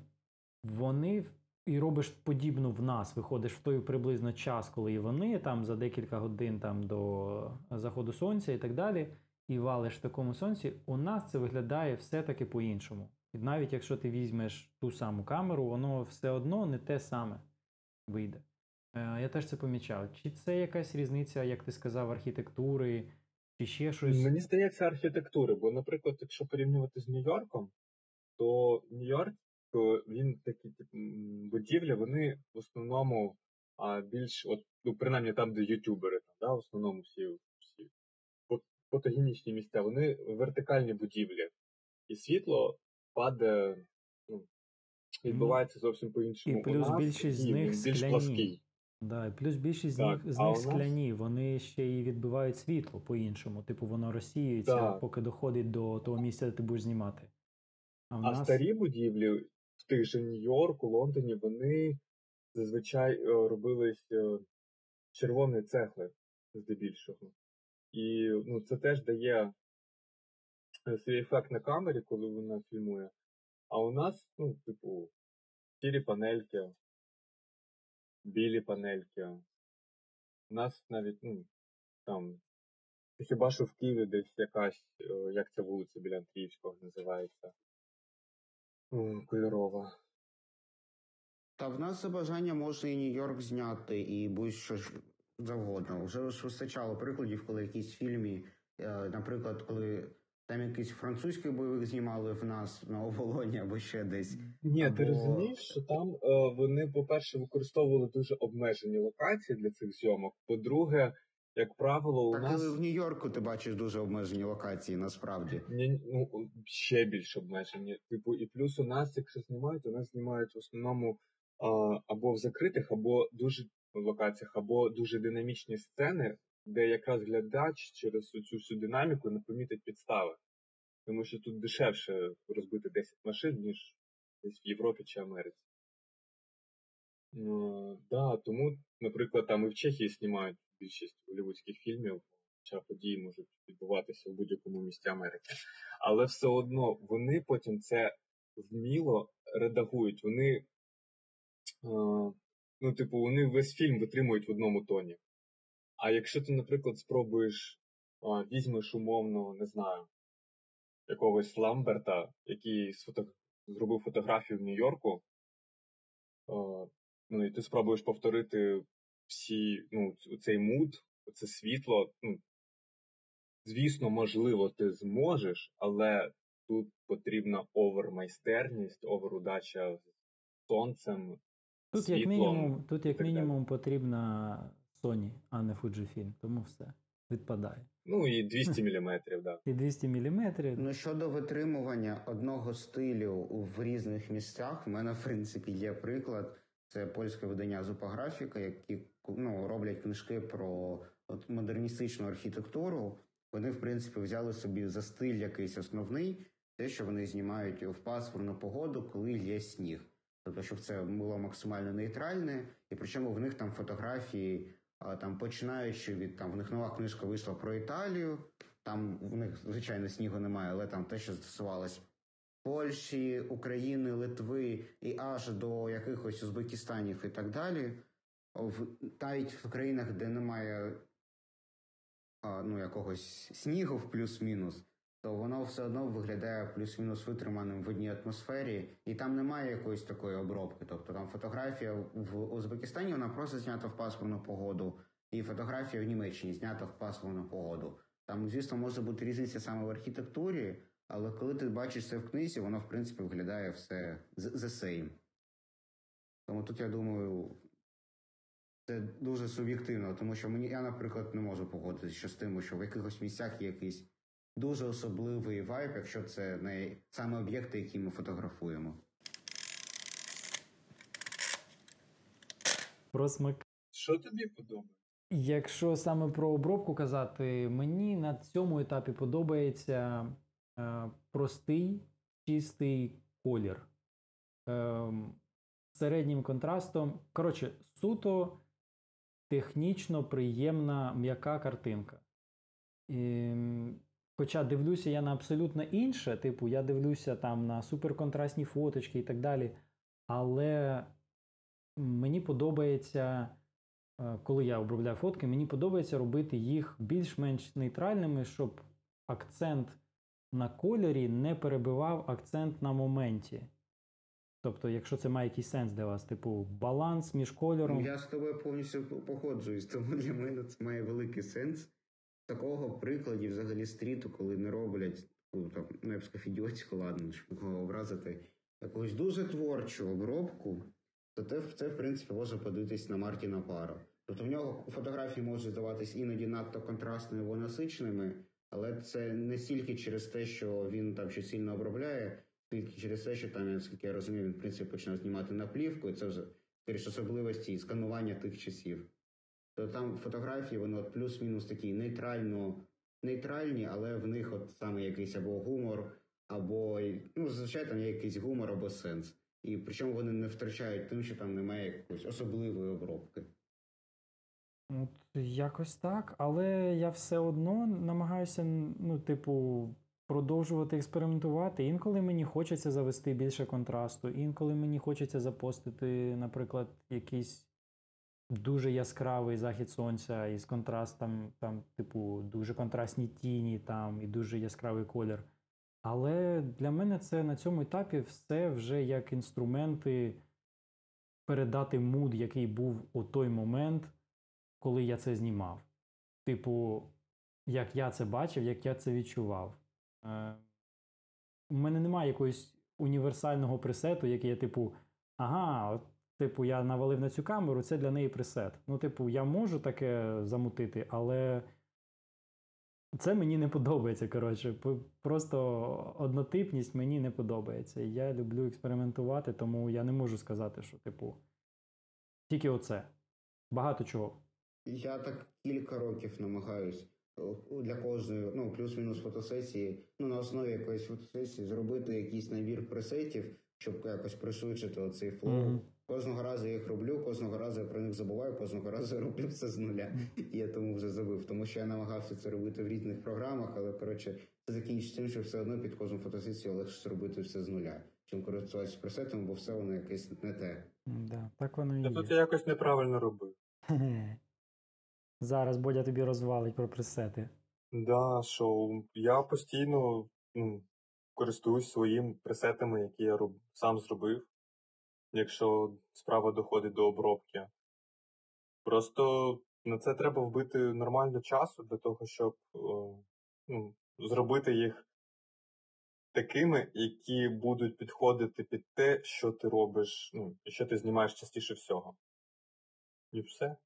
вони, і робиш подібну в нас, виходиш в той приблизно час, коли і вони, там за декілька годин там, до заходу сонця і так далі, і валиш в такому сонці, у нас це виглядає все-таки по-іншому. І навіть якщо ти візьмеш ту саму камеру, воно все одно не те саме вийде. Е, я теж це помічав. Чи це якась різниця, як ти сказав, архітектури, чи ще щось? Мені здається, архітектури, бо, наприклад, якщо порівнювати з Нью-Йорком, то Нью-Йорк, то він такі тип, будівлі, вони в основному а, більш, от, ну, принаймні там, де ютубери, там, да, в основному всі, всі фотогенічні місця, вони вертикальні будівлі. І світло падає, ну, відбувається зовсім по-іншому. І плюс нас, більшість з них скляні. Да, плюс більшість так, з них, з них скляні, нас... вони ще і відбивають світло по-іншому. Типу воно розсіюється, так, поки доходить до того місця, де ти будеш знімати. А, а нас... старі будівлі в тих же Нью-Йорку, Лондоні, вони зазвичай робились червоної цегли здебільшого. І ну, це теж дає свій ефект на камері, коли вона фільмує. А у нас, ну, типу, сірі панельки, білі панельки. У нас навіть, ну, там, хіба що в Києві десь якась, як ця вулиця біля Андріївського називається, кольорова. Та в нас за бажання можна і Нью-Йорк зняти, і будь-що завгодно. Вже ж вистачало прикладів, коли в якійсь фільмі, наприклад, коли там якийсь французький бойовик знімали в нас на Оболоні або ще десь. Ні, або... ти розумієш, що там е, вони, по-перше, використовували дуже обмежені локації для цих зйомок. По-друге, як правило, у так, нас... Так, але в Нью-Йорку ти бачиш дуже обмежені локації, насправді. Ні, ну, ще більш обмежені. Типу, і плюс у нас, якщо знімають, у нас знімають в основному е, або в закритих, або дуже локаціях, або дуже динамічні сцени, де якраз глядач через цю всю динаміку не помітить підстави. Тому що тут дешевше розбити десять машин, ніж десь в Європі чи Америці. Ну, да, тому, наприклад, там і в Чехії знімають більшість голівудських фільмів, хоча події можуть відбуватися в будь-якому місті Америки. Але все одно вони потім це вміло редагують. Вони, ну, типу, вони весь фільм витримують в одному тоні. А якщо ти, наприклад, спробуєш, а, візьмеш умовно, не знаю, якогось Ламберта, який сфото... зробив фотографію в Нью-Йорку, а, ну, і ти спробуєш повторити всі, ну, цей муд, це світло, ну, звісно, можливо, ти зможеш, але тут потрібна овермайстерність, оверудача з сонцем, тут, світлом. Як мінімум, тут, як мінімум, потрібна... Sony, а не Fujifilm, тому все, відпадає. Ну і двісті міліметрів, так. Да. І двісті міліметрів. Ну, щодо витримування одного стилю в різних місцях, в мене, в принципі, є приклад. Це польське видання «Зупографіка», які, ну, роблять книжки про от, модерністичну архітектуру. Вони, в принципі, взяли собі за стиль якийсь основний, те, що вони знімають в пасмурну погоду, коли є сніг. Тобто, щоб це було максимально нейтральне, і причому в них там фотографії... Там, починаючи від, там, в них нова книжка вийшла про Італію, там в них, звичайно, снігу немає, але там те, що стосувалось Польщі, України, Литви і аж до якихось Узбекистанів і так далі. В, навіть в країнах, де немає а, ну, якогось снігу в плюс-мінус, то воно все одно виглядає плюс-мінус витриманим в одній атмосфері, і там немає якоїсь такої обробки. Тобто там фотографія в Узбекистані, вона просто знята в пасмурну погоду, і фотографія в Німеччині знята в пасмурну погоду. Там, звісно, може бути різниця саме в архітектурі, але коли ти бачиш це в книзі, воно, в принципі, виглядає все the same. Тому тут, я думаю, це дуже суб'єктивно, тому що мені, я, наприклад, не можу погодитися з тим, що в якихось місцях є якийсь дуже особливий вайб, якщо це не саме об'єкти, які ми фотографуємо. Про смак. Що тобі подобається? Якщо саме про обробку казати, мені на цьому етапі подобається е, простий, чистий колір. Е, середнім контрастом. Коротше, суто технічно приємна м'яка картинка. Е, Хоча дивлюся я на абсолютно інше, типу я дивлюся там на суперконтрастні фоточки і так далі, але мені подобається, коли я обробляю фотки, мені подобається робити їх більш-менш нейтральними, щоб акцент на кольорі не перебивав акцент на моменті. Тобто, якщо це має якийсь сенс для вас, типу баланс між кольором... Я з тобою повністю походжуюсь, тому для мене це має великий сенс. Такого прикладу взагалі стріту, коли не роблять, ну, там, ну я б сказав, ідіотську, ладно, щоб кого образити, якусь дуже творчу обробку, то це, це, в принципі, може подивитись на Мартіна Паро. Тобто в нього фотографії можуть здаватись іноді надто контрастними або насиченими, але це не стільки через те, що він там щось сильно обробляє, тільки через те, що там, наскільки я розумію, він, в принципі, починав знімати на плівку, і це вже через особливості сканування тих часів. То там фотографії, вони от плюс-мінус такі нейтрально, нейтральні, але в них от саме якийсь або гумор, або, ну, зазвичай там є якийсь гумор або сенс. І причому вони не втрачають тим, що там немає якоїсь особливої обробки. От якось так, але я все одно намагаюся, ну, типу, продовжувати експериментувати. Інколи мені хочеться завести більше контрасту, інколи мені хочеться запостити, наприклад, якийсь дуже яскравий захід сонця із контрастом, там, типу, дуже контрастні тіні там, і дуже яскравий колір. Але для мене це на цьому етапі все вже як інструменти передати муд, який був у той момент, коли я це знімав. Типу, як я це бачив, як я це відчував. Е, у мене немає якогось універсального пресету, який я, типу, ага, от, типу, я навалив на цю камеру, це для неї пресет. Ну, типу, я можу таке замутити, але це мені не подобається, коротше. Просто однотипність мені не подобається. Я люблю експериментувати, тому я не можу сказати, що, типу, тільки оце. Багато чого. Я так кілька років намагаюсь для кожної, ну, плюс-мінус фотосесії, ну, на основі якоїсь фотосесії зробити якийсь набір пресетів, щоб якось пришвидшити оцей флоу. Mm-hmm. Кожного разу я їх роблю, кожного разу я про них забуваю, кожного разу я роблю все з нуля. І я тому вже забив, тому що я намагався це робити в різних програмах, але, коротше, це закінчиться тим, що все одно під кожну фотосесію легше зробити все з нуля, чим користуватися пресетом, бо все воно якесь не те. Да, так воно і є. Тут я якось неправильно робив. Зараз Бодя тобі розвалить про пресети. Да, що я постійно, ну, користуюсь своїми пресетами, які я роб... сам зробив, якщо справа доходить до обробки. Просто на це треба вбити нормально часу для того, щоб, ну, зробити їх такими, які будуть підходити під те, що ти робиш, ну, і що ти знімаєш частіше всього. І все.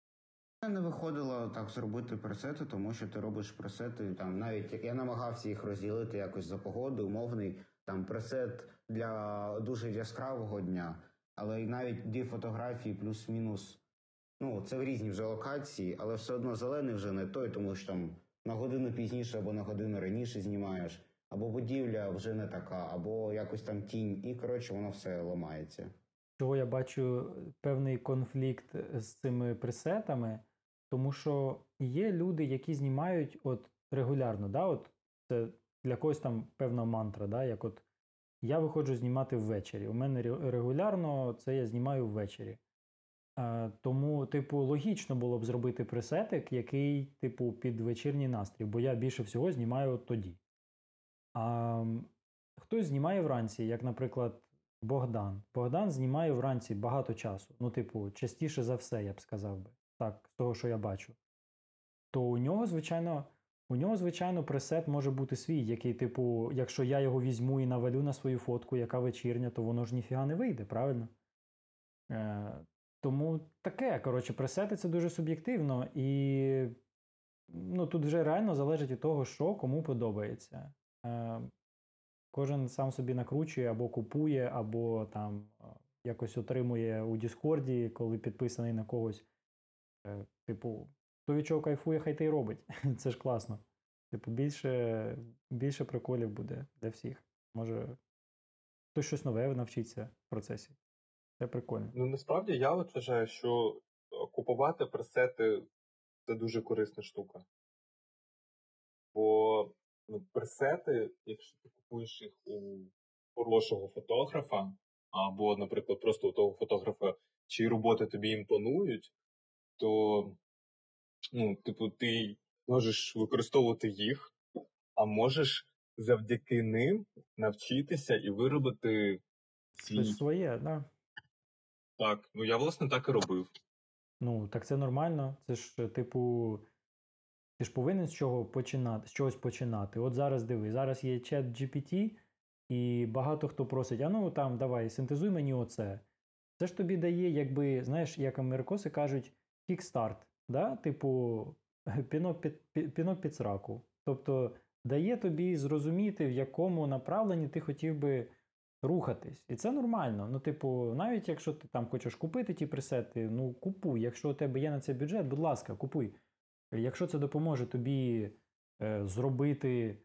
Не виходило так зробити пресети, тому що ти робиш пресети, там, навіть я намагався їх розділити якось за погоду, умовний, там, пресет для дуже яскравого дня, але навіть дві фотографії плюс-мінус, ну, це в різні вже локації, але все одно зелений вже не той, тому що там на годину пізніше або на годину раніше знімаєш, або будівля вже не така, або якось там тінь, і, коротше, воно все ламається. Чого я бачу певний конфлікт з цими пресетами, тому що є люди, які знімають от регулярно, да, от це для когось там певна мантра, да, як от я виходжу знімати ввечері, у мене регулярно це я знімаю ввечері. Е, тому, типу, логічно було б зробити пресетик, який, типу, під вечірній настрій, бо я більше всього знімаю от тоді. А хтось знімає вранці, як, наприклад, Богдан. Богдан знімає вранці багато часу. Ну, типу, частіше за все, я б сказав би. Так, з того, що я бачу. То у нього, звичайно, у нього, звичайно, пресет може бути свій, який, типу, якщо я його візьму і навалю на свою фотку, яка вечірня, то воно ж ніфіга не вийде, правильно? Е, тому таке, коротше, пресети – це дуже суб'єктивно. І, ну, тут вже реально залежить від того, що кому подобається. Е, Кожен сам собі накручує, або купує, або там якось отримує у Діскорді, коли підписаний на когось. Типу, хто від чого кайфує, хай та й робить. Це ж класно. Типу, більше, більше приколів буде для всіх. Може, хтось щось нове навчиться в процесі. Це прикольно. Ну, насправді, я вважаю, що купувати пресети – це дуже корисна штука. Бо пресети, якщо ти купуєш їх у хорошого фотографа, або, наприклад, просто у того фотографа, чиї роботи тобі імпонують, то, ну, типу, ти можеш використовувати їх, а можеш завдяки ним навчитися і виробити свій... своє, да. Так, ну я, власне, так і робив. Ну, так це нормально, це ж, типу... Ти ж повинен з, чого починати, з чогось починати. От зараз диви, зараз є чат джі пі ті, і багато хто просить, а ну там, давай, синтезуй мені оце. Це ж тобі дає, якби, знаєш, як америкоси кажуть, кікстарт, да? Типу, пінок під, пінок під сраку. Тобто, дає тобі зрозуміти, в якому направленні ти хотів би рухатись. І це нормально. Ну, типу, навіть якщо ти там хочеш купити ті пресети, ну, купуй. Якщо у тебе є на це бюджет, будь ласка, купуй. Якщо це допоможе тобі е, зробити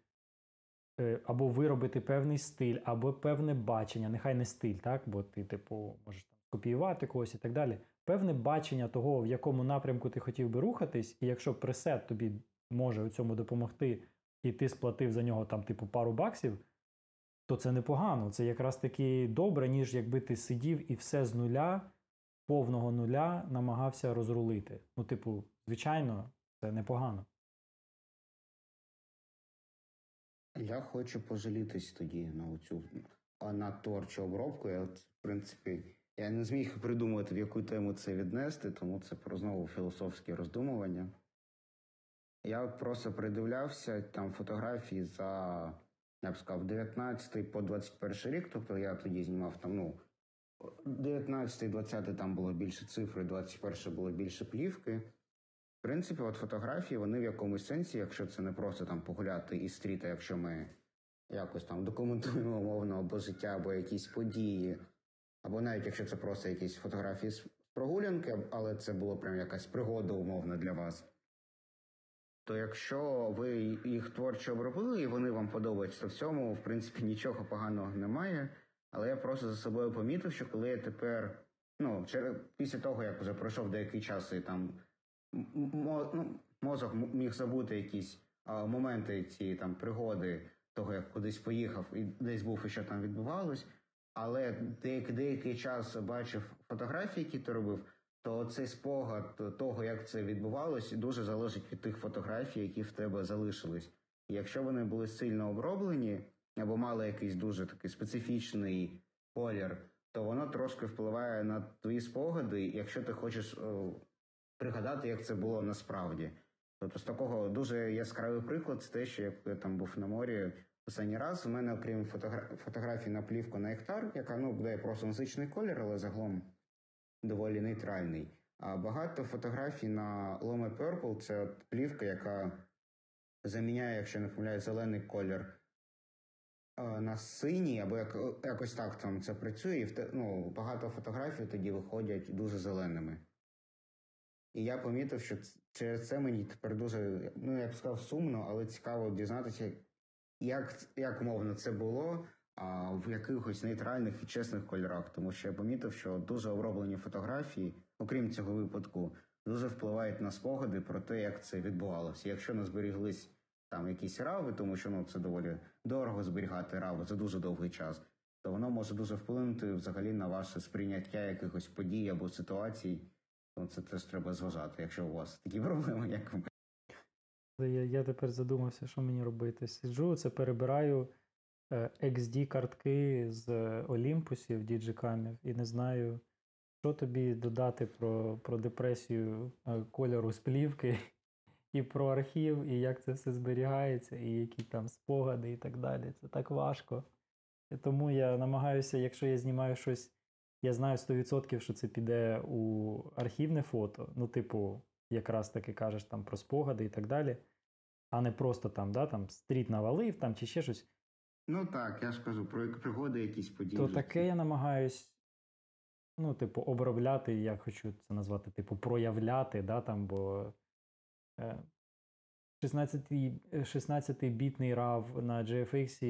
е, або виробити певний стиль, або певне бачення, нехай не стиль, так? Бо ти, типу, можеш там, копіювати когось і так далі, певне бачення того, в якому напрямку ти хотів би рухатись, і якщо пресет тобі може у цьому допомогти, і ти сплатив за нього там типу пару баксів, то це непогано. Це якраз таки добре, ніж якби ти сидів і все з нуля, повного нуля намагався розрулити. Ну, типу, звичайно, це непогано. Я хочу пожалітись тоді на оцю на творчу обробку. Я, от, в принципі, я не зміг придумати, в яку тему це віднести, тому це про знову філософські роздумування. Я просто придивлявся там фотографії за, я б сказав, дев'ятнадцятий по двадцять перший рік, тобто я тоді знімав там, ну, дев'ятнадцятий, двадцятий там було більше цифри, двадцять перший було більше плівки. В принципі, от фотографії, вони в якомусь сенсі, якщо це не просто там погуляти із стріта, якщо ми якось там документуємо умовно або життя, або якісь події, або навіть якщо це просто якісь фотографії з прогулянки, але це було прям якась пригода умовно для вас, то якщо ви їх творчо обробили і вони вам подобаються, то в цьому, в принципі, нічого поганого немає. Але я просто за собою помітив, що коли я тепер, ну, через, після того, як вже пройшов деякий час, і там мо, ну, мозок міг забути якісь а, моменти цієї там пригоди, того, як кудись поїхав і десь був, і що там відбувалось, але деякий, деякий час бачив фотографії, які ти робив, то цей спогад того, як це відбувалось, дуже залежить від тих фотографій, які в тебе залишились. І якщо вони були сильно оброблені, або мали якийсь дуже такий специфічний колір, то воно трошки впливає на твої спогади, якщо ти хочеш о, пригадати, як це було насправді. Тобто з такого дуже яскравий приклад це те, що як я там був на морі останній раз, у мене, окрім фотогра... фотографій на плівку на гектар, яка, ну, буде просто насичений колір, але загалом доволі нейтральний. А багато фотографій на Lome Purple – це от плівка, яка заміняє, якщо не помиляю, зелений колір на синій, або як, якось так там це працює, і те, ну, багато фотографій тоді виходять дуже зеленими. І я помітив, що через це мені тепер дуже, ну, я б сказав, сумно, але цікаво дізнатися, як, як умовно це було, а в якихось нейтральних і чесних кольорах, тому що я помітив, що дуже оброблені фотографії, окрім цього випадку, дуже впливають на спогади про те, як це відбувалося. Якщо не зберіглись там якісь рави, тому що, ну, це доволі дорого зберігати рави за дуже довгий час, то воно може дуже вплинути взагалі на ваше сприйняття якихось подій або ситуацій. Тому це теж треба зважати, якщо у вас такі проблеми, як у мене. Я, я тепер задумався, що мені робити. Сиджу, це перебираю ікс ді-картки з Олімпусів, діджикамів, і не знаю, що тобі додати про, про депресію кольору з плівки, і про архів, і як це все зберігається, і які там спогади, і так далі. Це так важко. І тому я намагаюся, якщо я знімаю щось, я знаю сто відсотків, що це піде у архівне фото, ну, типу, якраз таки кажеш там про спогади і так далі, а не просто там, да, там, стріт навалив, там, чи ще щось. Ну, так, я ж кажу, про пригоди якісь події. То таке я намагаюсь, ну, типу, обробляти, я хочу це назвати, типу, проявляти, да, там, бо шістнадцятибітний рав на джі еф ікс,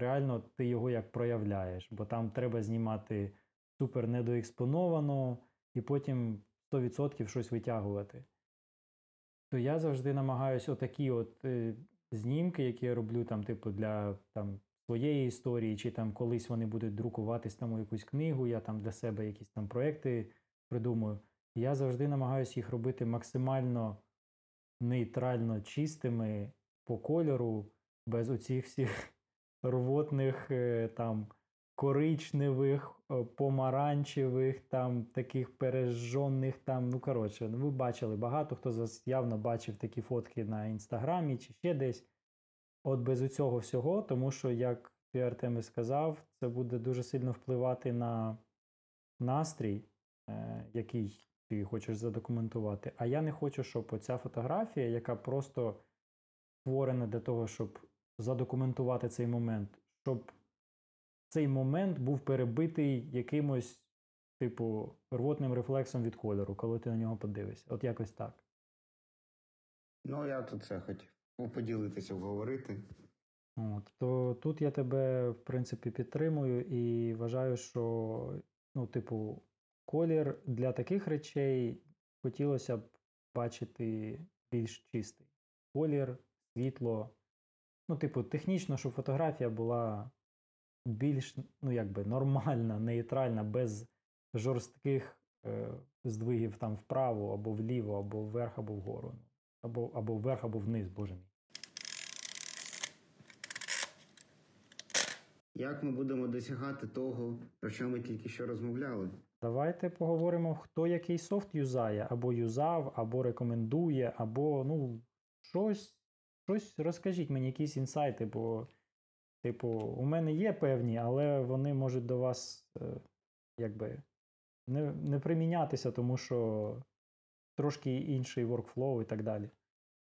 реально ти його як проявляєш, бо там треба знімати супер недоекспоновано і потім сто відсотків щось витягувати. То я завжди намагаюся отакі от е, знімки, які я роблю там, типу, для там, своєї історії, чи там колись вони будуть друкуватись там у якусь книгу, я там для себе якісь там проекти придумую. Я завжди намагаюся їх робити максимально нейтрально чистими по кольору, без оцих всіх рвотних там коричневих, помаранчевих, там таких пережжених там, ну, коротше, ви бачили багато, хто з вас явно бачив такі фотки на Інстаграмі чи ще десь. От без оцього всього, тому що, як ти, Артем, сказав, це буде дуже сильно впливати на настрій, е- який ти хочеш задокументувати. А я не хочу, щоб оця фотографія, яка просто створена для того, щоб задокументувати цей момент, щоб цей момент був перебитий якимось, типу, рвотним рефлексом від кольору, коли ти на нього подивишся. От якось так. Ну, я тут це хотів поділитися, обговорити. От, то тут я тебе, в принципі, підтримую і вважаю, що, ну, типу, колір для таких речей хотілося б бачити більш чистий. Колір, світло. Ну, типу, технічно, щоб фотографія була більш, ну, якби, нормальна, нейтральна, без жорстких е, здвигів там вправо, або вліво, або вверх, або вгору. Або, або вверх, або вниз, боже мій. Як ми будемо досягати того, про що ми тільки що розмовляли? Давайте поговоримо, хто який софт юзає, або юзав, або рекомендує, або, ну, щось, щось розкажіть мені, якісь інсайти, бо, типу, у мене є певні, але вони можуть до вас, е, якби, не, не примінятися, тому що трошки інший воркфлоу і так далі.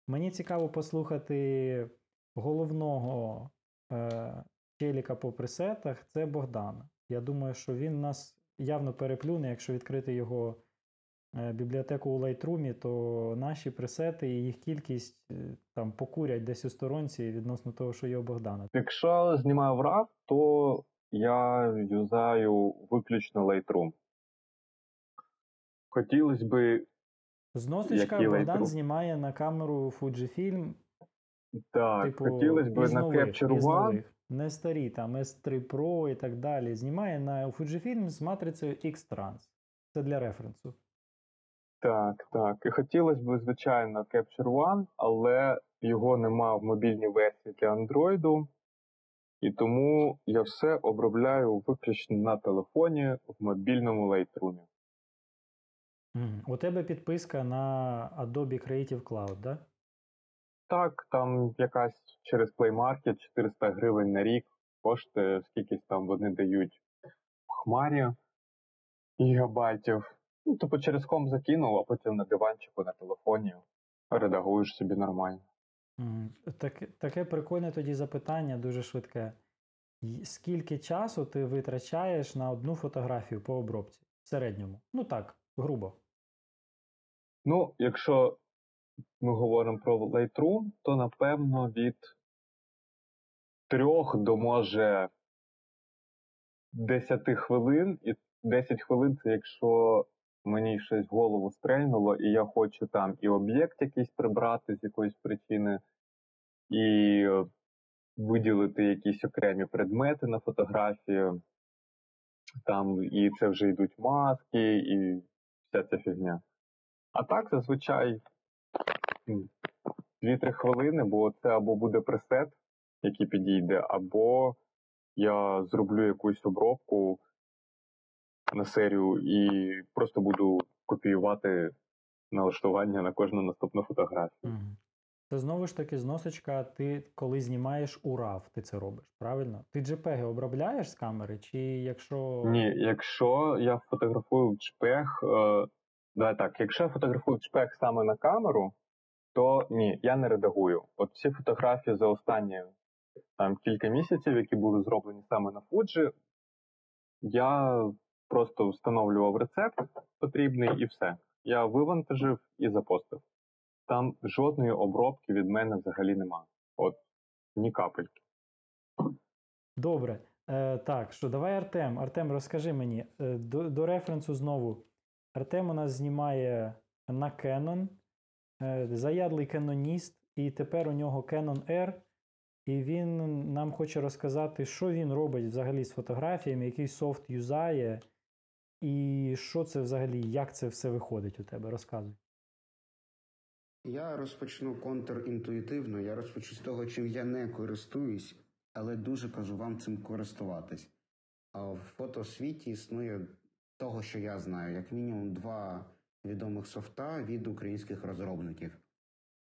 Мені цікаво послухати головного е, челіка по пресетах, це Богдан. Я думаю, що він нас явно переплюне, якщо відкрити його бібліотеку у Lightroom, то наші пресети і їх кількість там покурять десь у сторонці відносно того, що є у Богдана. Якщо знімаю в рав, то я юзаю виключно Lightroom. Хотілося би... Зносочка Богдан знімає на камеру Fujifilm. Так, типу, хотілося б на Capture One. Не старі, там, ес три про і так далі. Знімає на Fujifilm з матрицею X-Trans. Це для референсу. Так, так. І хотілося б, звичайно, Capture One, але його нема в мобільній версії для Android. І тому я все обробляю виключно на телефоні в мобільному Lightroom. Mm. У тебе підписка на Adobe Creative Cloud, да? Так, там якась через Play Market чотириста гривень на рік коштує, скільки там вони дають в хмарі гігабайтів. Ну, тобто через ком закинув, а потім на диванчику, на телефоні редагуєш собі нормально. Так, таке прикольне тоді запитання, дуже швидке. Скільки часу ти витрачаєш на одну фотографію по обробці? В середньому. Ну так, грубо. Ну, якщо ми говоримо про Lightroom, то, напевно, від трьох до, може, десяти хвилин. І десять хвилин – це якщо мені щось в голову стрельнуло, і я хочу там і об'єкт якийсь прибрати з якоїсь причини, і виділити якісь окремі предмети на фотографії. Там і це вже йдуть маски, і вся ця фігня. А так, зазвичай, дві-три хвилини, бо це або буде пресет, який підійде, або я зроблю якусь обробку на серію і просто буду копіювати налаштування на кожну наступну фотографію. Це знову ж таки зносочка, ти коли знімаєш у рав, ти це робиш, правильно? Ти джепеги обробляєш з камери, чи якщо... Ні, якщо я фотографую в джепег... Е... Давай так, якщо я фотографую джепег саме на камеру, то ні, я не редагую. От всі фотографії за останні там, кілька місяців, які були зроблені саме на Фуджі, я просто встановлював рецепт потрібний і все. Я вивантажив і запостив. Там жодної обробки від мене взагалі нема. От, ні капельки. Добре. Е, так, що давай Артем. Артем, розкажи мені. Е, до, до референсу знову. Артем у нас знімає на Canon. Заядлий кеноніст, і тепер у нього Canon R, і він нам хоче розказати, що він робить взагалі з фотографіями, який софт юзає, і що це взагалі, як це все виходить у тебе. Розказуй. Я розпочну контрінтуїтивно, я розпочну з того, чим я не користуюсь, але дуже кажу вам цим користуватись. А в фотосвіті існує того, що я знаю, як мінімум два відомих софта від українських розробників.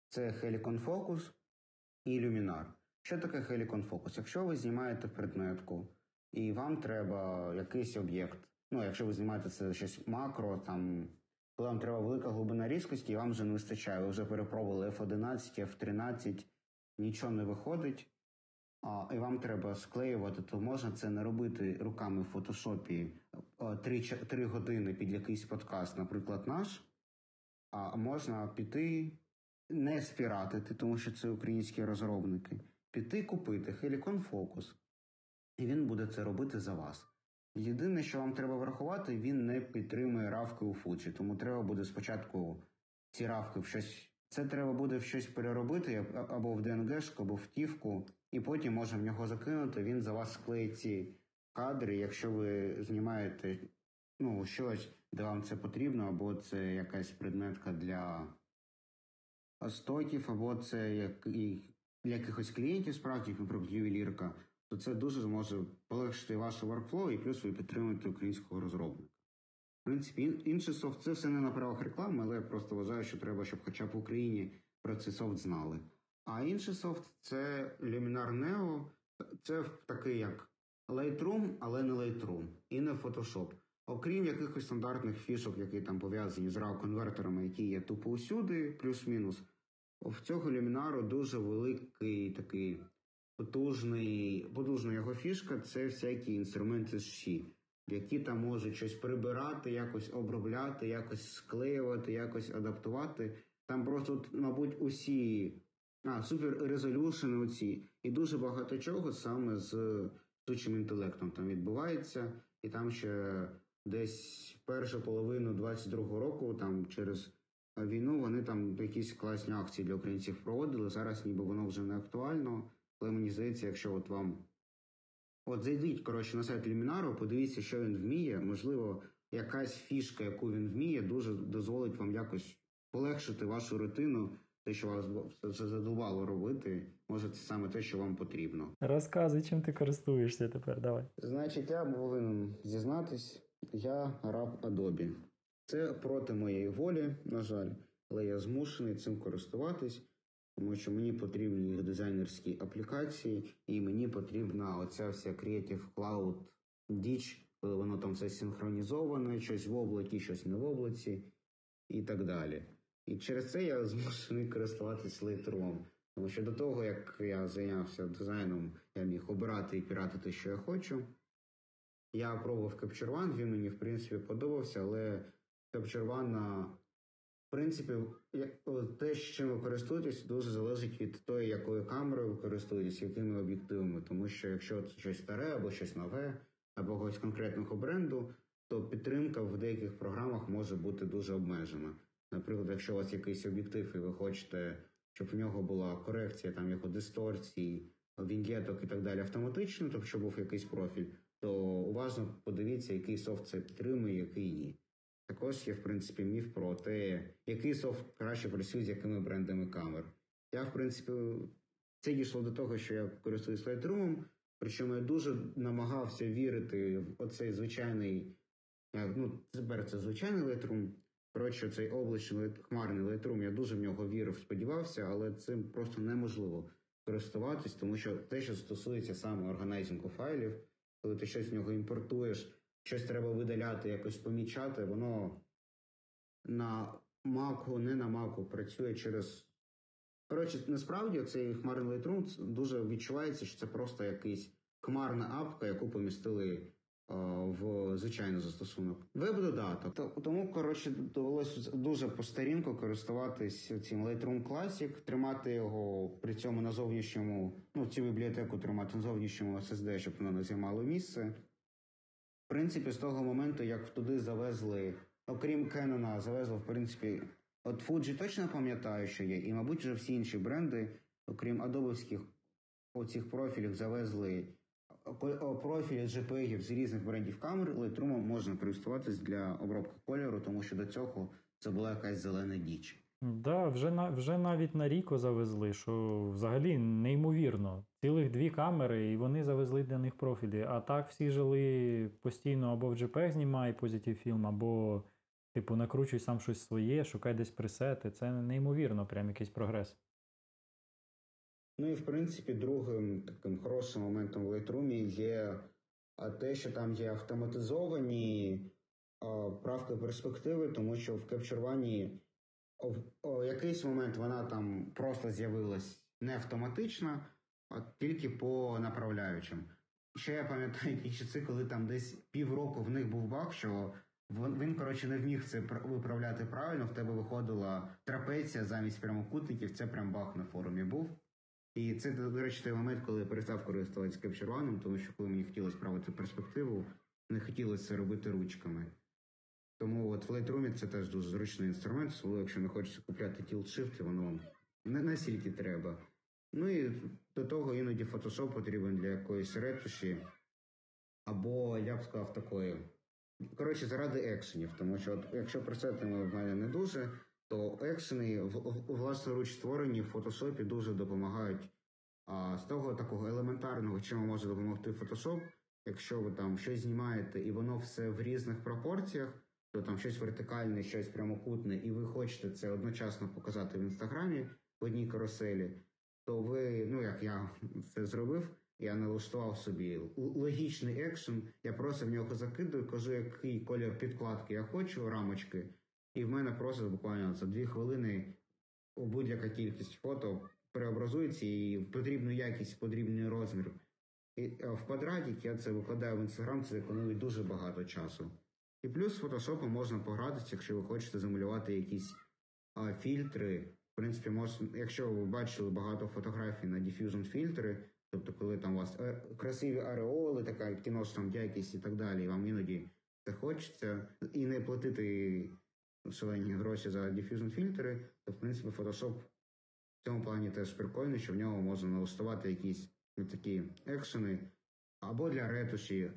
Це Helicon Focus і Luminar. Що таке Helicon Focus? Якщо ви знімаєте предметку, і вам треба якийсь об'єкт, ну, якщо ви знімаєте це щось макро, там, коли вам треба велика глибина різкості, і вам вже не вистачає, ви вже перепробували еф одинадцять, еф тринадцять, нічого не виходить, а, і вам треба склеювати, то можна це не робити руками в фотошопі три години під якийсь подкаст, наприклад, наш, а можна піти, не спіратити, тому що це українські розробники, піти купити Helicon Focus, і він буде це робити за вас. Єдине, що вам треба врахувати, він не підтримує равки у Fuji, тому треба буде спочатку ці равки в щось... Це треба буде в щось переробити, або в ДНГшку, або в тівку, і потім може в нього закинути, він за вас склеїть ці кадри, якщо ви знімаєте ну, щось, де вам це потрібно, або це якась предметка для стоків, або це як... для якихось клієнтів справді, наприклад, ювелірка, то це дуже зможе полегшити ваш workflow і плюс ви підтримуєте українського розробника. В принципі, інший софт – це все не на правах реклами, але я просто вважаю, що треба, щоб хоча б в Україні про цей софт знали. А інший софт – це Luminar Neo, це такий як Lightroom, але не Lightroom і не Photoshop. Окрім якихось стандартних фішок, які там пов'язані з рао-конвертерами, які є тупо усюди, плюс-мінус, в цього Luminar'у дуже великий такий... Потужний, потужна його фішка – це всякі інструменти ші, які там можуть щось прибирати, якось обробляти, якось склеювати, якось адаптувати. Там просто, мабуть, усі а, суперрезолюшени оці. І дуже багато чого саме з штучним інтелектом там відбувається. І там ще десь першу половину двадцять другого року, там через війну, вони там якісь класні акції для українців проводили. Зараз ніби воно вже не актуально. Але мені здається, якщо от вам... От зайдіть, коротше, на сайт Luminar'у, подивіться, що він вміє. Можливо, якась фішка, яку він вміє, дуже дозволить вам якось полегшити вашу рутину, те, що вас вже задувало робити. Може, це саме те, що вам потрібно. Розказуй, чим ти користуєшся тепер, давай. Значить, я повинен зізнатись, я раб Adobe. Це проти моєї волі, на жаль, але я змушений цим користуватись. Тому що мені потрібні їх дизайнерські аплікації, і мені потрібна оця вся Creative Cloud діч, коли воно там все синхронізоване, щось в облаці, щось не в облаці, і так далі. І через це я змушений користуватись Lightroom. Тому що до того, як я зайнявся дизайном, я міг обирати і піратити, що я хочу. Я пробував Capture One, він мені, в принципі, подобався, але Capture One на... В принципі, те, чим ви користуєтесь, дуже залежить від того, якою камерою ви користуєтесь, якими об'єктивами. Тому що якщо це щось старе, або щось нове, або якогось конкретного бренду, то підтримка в деяких програмах може бути дуже обмежена. Наприклад, якщо у вас якийсь об'єктив і ви хочете, щоб в нього була корекція там, його дисторцій, віньєток і так далі автоматично, тобто щоб був якийсь профіль, то уважно подивіться, який софт це підтримує, який ні. Також є, в принципі, міф про те, який софт краще працює з якими брендами камер. Я, в принципі, це дійшло до того, що я користуюсь Lightroom, причому я дуже намагався вірити в оцей звичайний, ну, тепер це звичайний Lightroom, коротше, цей облачний, хмарний Lightroom, я дуже в нього вірив, сподівався, але цим просто неможливо користуватись, тому що те, що стосується саме органайзингу файлів, коли ти щось в нього імпортуєш, щось треба видаляти, якось помічати, воно на Mac, не на Mac працює через... Коротше, насправді цей хмарний Lightroom дуже відчувається, що це просто якась хмарна апка, яку помістили а, в звичайний застосунок. Веб-додаток. Тому, коротше, довелося дуже по старінку користуватись цим Lightroom Classic, тримати його при цьому на зовнішньому, ну, цю бібліотеку тримати на зовнішньому ес ес ді, щоб воно не займало місце. В принципі, з того моменту, як туди завезли, окрім Canon, завезли, в принципі, от Fuji точно пам'ятаю, що є, і, мабуть, вже всі інші бренди, окрім адобовських оцих профілів, завезли профілі джепегів з різних брендів камер, Lightroom можна користуватись для обробки кольору, тому що до цього це була якась зелена діч. Так, да, вже, на, вже навіть на Ріко завезли, що взагалі неймовірно. Цілих дві камери, і вони завезли для них профілі. А так всі жили постійно або в JPEG знімай позитив-фільм, або типу накручуй сам щось своє, шукай десь пресети. Це неймовірно, прям якийсь прогрес. Ну і в принципі другим таким хорошим моментом в Lightroom є те, що там є автоматизовані правки перспективи, тому що в Capture One в якийсь момент вона там просто з'явилась не автоматично, а тільки по направляючим. Ще я пам'ятаю ті часи, коли там десь півроку в них був баг, що він, коротше, не вміг це виправляти правильно, в тебе виходила трапеція замість прямокутників, це прям баг на форумі був. І це, до речі, той момент, коли я перестав користуватися Capture One, тому що коли мені хотілося справити перспективу, не хотілося робити ручками. Тому от в Lightroom це теж дуже зручний інструмент, особливо якщо не хочеться купляти тілт-шифти, воно не настільки треба. Ну і до того іноді Photoshop потрібен для якоїсь ретуші, або, я б сказав, такої. Коротше, заради екшенів, тому що от, якщо пресетами в мене не дуже, то екшени, власноруч створені в Photoshop дуже допомагають. А з того такого елементарного, чим може допомогти Photoshop, якщо ви там щось знімаєте і воно все в різних пропорціях, то там щось вертикальне, щось прямокутне, і ви хочете це одночасно показати в Інстаграмі в одній каруселі, то ви, ну як я це зробив, я налаштував собі логічний екшен, я просто в нього закидую, кажу, який колір підкладки я хочу, рамочки, і в мене просто буквально за дві хвилини будь-яка кількість фото преобразується і в потрібну якість, в потрібний розмір. І в квадратик я це викладаю в Інстаграм, це економить дуже багато часу. І плюс з фотошопом можна погратися, якщо ви хочете замалювати якісь а, фільтри. В принципі, можна, якщо ви бачили багато фотографій на діфюжн фільтри, тобто коли там у вас красиві ареоли, така кіношна якість і так далі, вам іноді це хочеться, і не платити шалені гроші за діфюжн фільтри, то в принципі фотошоп в цьому плані теж прикольний, що в нього можна налаштувати якісь такі екшени, або для ретуші,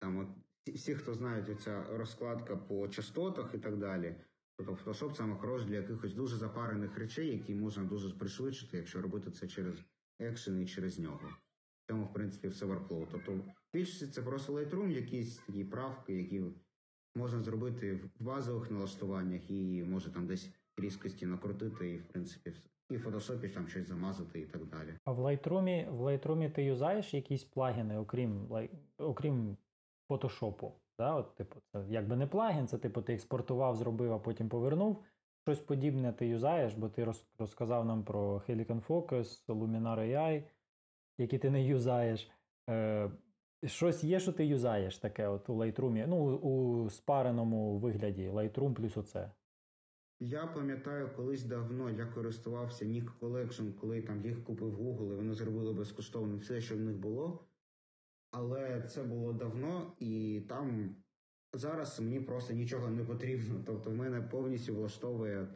там от всі, хто знають оця розкладка по частотах і так далі, тобто Photoshop саме хороший для якихось дуже запарених речей, які можна дуже пришвидшити, якщо робити це через екшени і через нього. В цьому, в принципі, все workflow. Тобто в більшості це просто Lightroom, якісь такі правки, які можна зробити в базових налаштуваннях і може там десь різкості накрутити і, в принципі, і в Photoshop там щось замазати і так далі. А в Lightroom, в Lightroom ти юзаєш якісь плагіни, окрім, лай, окрім Photoshop? Да? От, типу, це якби не плагін, це типу ти експортував, зробив, а потім повернув. Щось подібне ти юзаєш, бо ти роз, розказав нам про Helicon Focus, Luminar ей ай, які ти не юзаєш. Е, щось є, що ти юзаєш таке от у Lightroom, ну, у спареному вигляді Lightroom плюс оце? Я пам'ятаю, колись давно я користувався Nick Collection, коли там їх купив Google, і вони зробили безкоштовно все, що в них було. Але це було давно, і там зараз мені просто нічого не потрібно. Тобто в мене повністю влаштовує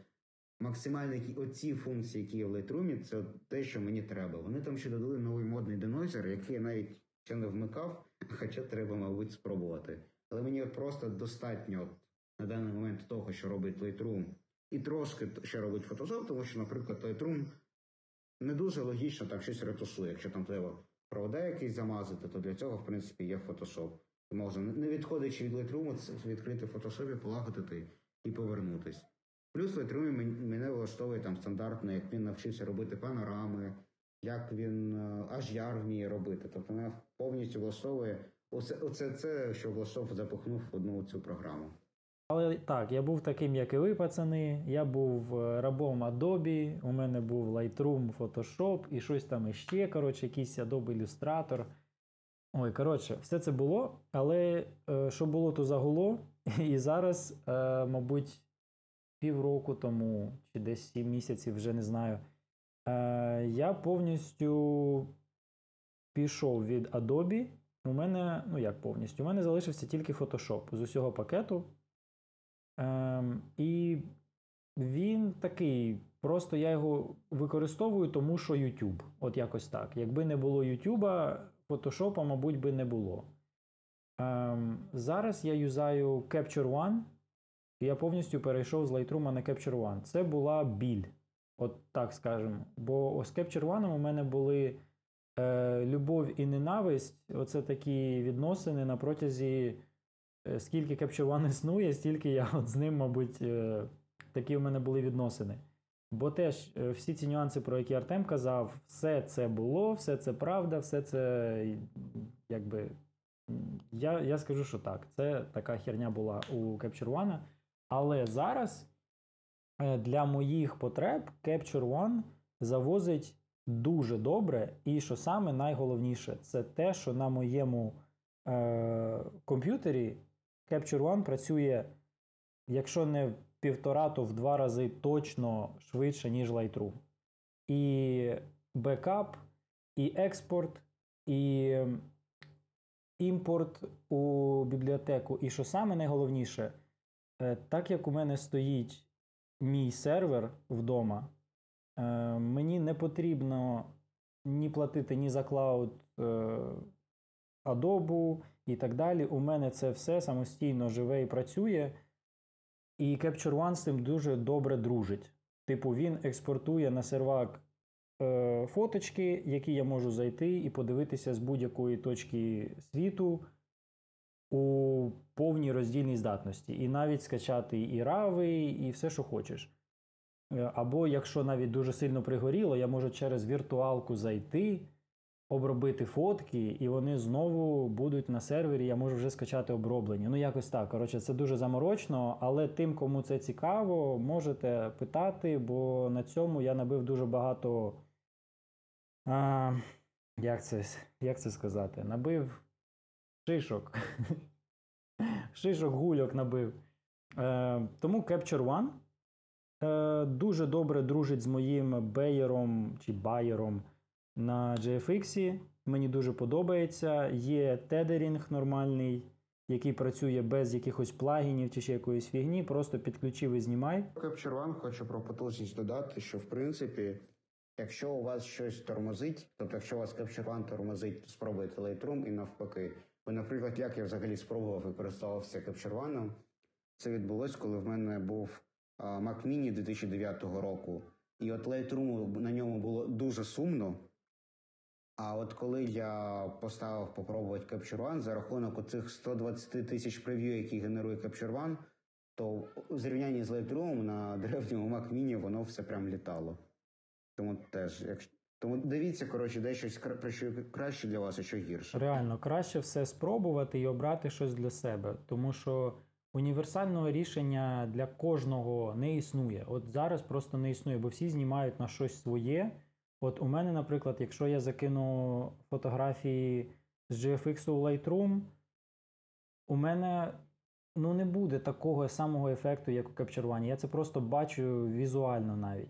максимальні оці функції, які є в Lightroom, це те, що мені треба. Вони там ще додали новий модний динозавр, який я навіть ще не вмикав, хоча треба, мабуть, спробувати. Але мені просто достатньо на даний момент того, що робить Lightroom, і трошки ще робить Photoshop, тому що, наприклад, Lightroom не дуже логічно там щось ретушує. Якщо там треба провода якісь замазати, то для цього, в принципі, є Photoshop. Можна, не відходячи від Lightroom, відкрити Photoshop і полагодити і повернутись. Плюс Lightroom мене влаштовує там стандартно, як він навчився робити панорами, як він аж яр вміє робити. Тобто мене повністю влаштовує оце, оце це, що влаштовував, запихнув в одну цю програму. Але так, я був таким, як і ви, пацани, я був рабом Adobe, у мене був Lightroom, Photoshop і щось там іще, коротше, якийсь Adobe Illustrator. Ой, коротше, все це було, але е, що було, то загуло, і зараз, е, мабуть, півроку тому, чи десь сім місяців, вже не знаю, е, я повністю пішов від Adobe, у мене, ну як повністю, у мене залишився тільки Photoshop з усього пакету. Ем, і він такий, просто я його використовую, тому що YouTube, от якось так. Якби не було YouTube, Photoshop, мабуть, би не було. Ем, зараз я юзаю Capture One, і я повністю перейшов з Lightroom на Capture One. Це була біль, от так скажемо. Бо з Capture One у мене були е, любов і ненависть, оце такі відносини на протязі... Скільки Capture One існує, стільки я от з ним, мабуть, такі в мене були відносини. Бо теж всі ці нюанси, про які Артем казав, все це було, все це правда, все це, якби, я, я скажу, що так, це така херня була у Capture One. Але зараз для моїх потреб Capture One завозить дуже добре, і що саме найголовніше, це те, що на моєму комп'ютері Capture One працює, якщо не в півтора, то в два рази точно швидше, ніж Lightroom. І бекап, і експорт, і, імпорт у бібліотеку. І що саме найголовніше, так як у мене стоїть мій сервер вдома, мені не потрібно ні платити ні за клауд Adobe і так далі. У мене це все самостійно живе і працює. І Capture One з цим дуже добре дружить. Типу, він експортує на сервак е, фоточки, які я можу зайти і подивитися з будь-якої точки світу у повній роздільній здатності. І навіть скачати і рави, і все, що хочеш. Або, якщо навіть дуже сильно пригоріло, я можу через віртуалку зайти, обробити фотки, і вони знову будуть на сервері, я можу вже скачати оброблені. Ну, якось так. Коротше, це дуже заморочно, але тим, кому це цікаво, можете питати, бо на цьому я набив дуже багато... А, як це, як це сказати? Набив шишок. Шишок, гульок набив. Е, тому Capture One е, дуже добре дружить з моїм беєром чи байером на джі еф ікс. Мені дуже подобається. Є тедерінг нормальний, який працює без якихось плагінів чи ще якоїсь фігні. Просто підключив і знімай. Capture One хочу про потужність додати, що в принципі, якщо у вас щось тормозить, тобто якщо у вас Capture One тормозить, спробуйте Lightroom і навпаки. Бо, наприклад, як я взагалі спробував і користувався Capture One, це відбулось, коли в мене був Mac Mini дві тисячі дев'ятого року. І от Lightroom на ньому було дуже сумно. А от коли я поставив попробувати Capture One, за рахунок оцих сто двадцять тисяч прев'ю, які генерує Capture One, то в зрівнянні з Lightroom на древньому Mac Mini воно все прям літало. Тому теж, якщо... Тому дивіться, коротше, де щось краще для вас, а що гірше. Реально, краще все спробувати і обрати щось для себе. Тому що універсального рішення для кожного не існує. От зараз просто не існує, бо всі знімають на щось своє. От у мене, наприклад, якщо я закину фотографії з джі еф ікс у Lightroom, у мене ну, не буде такого самого ефекту, як у Capture One. Я це просто бачу візуально навіть.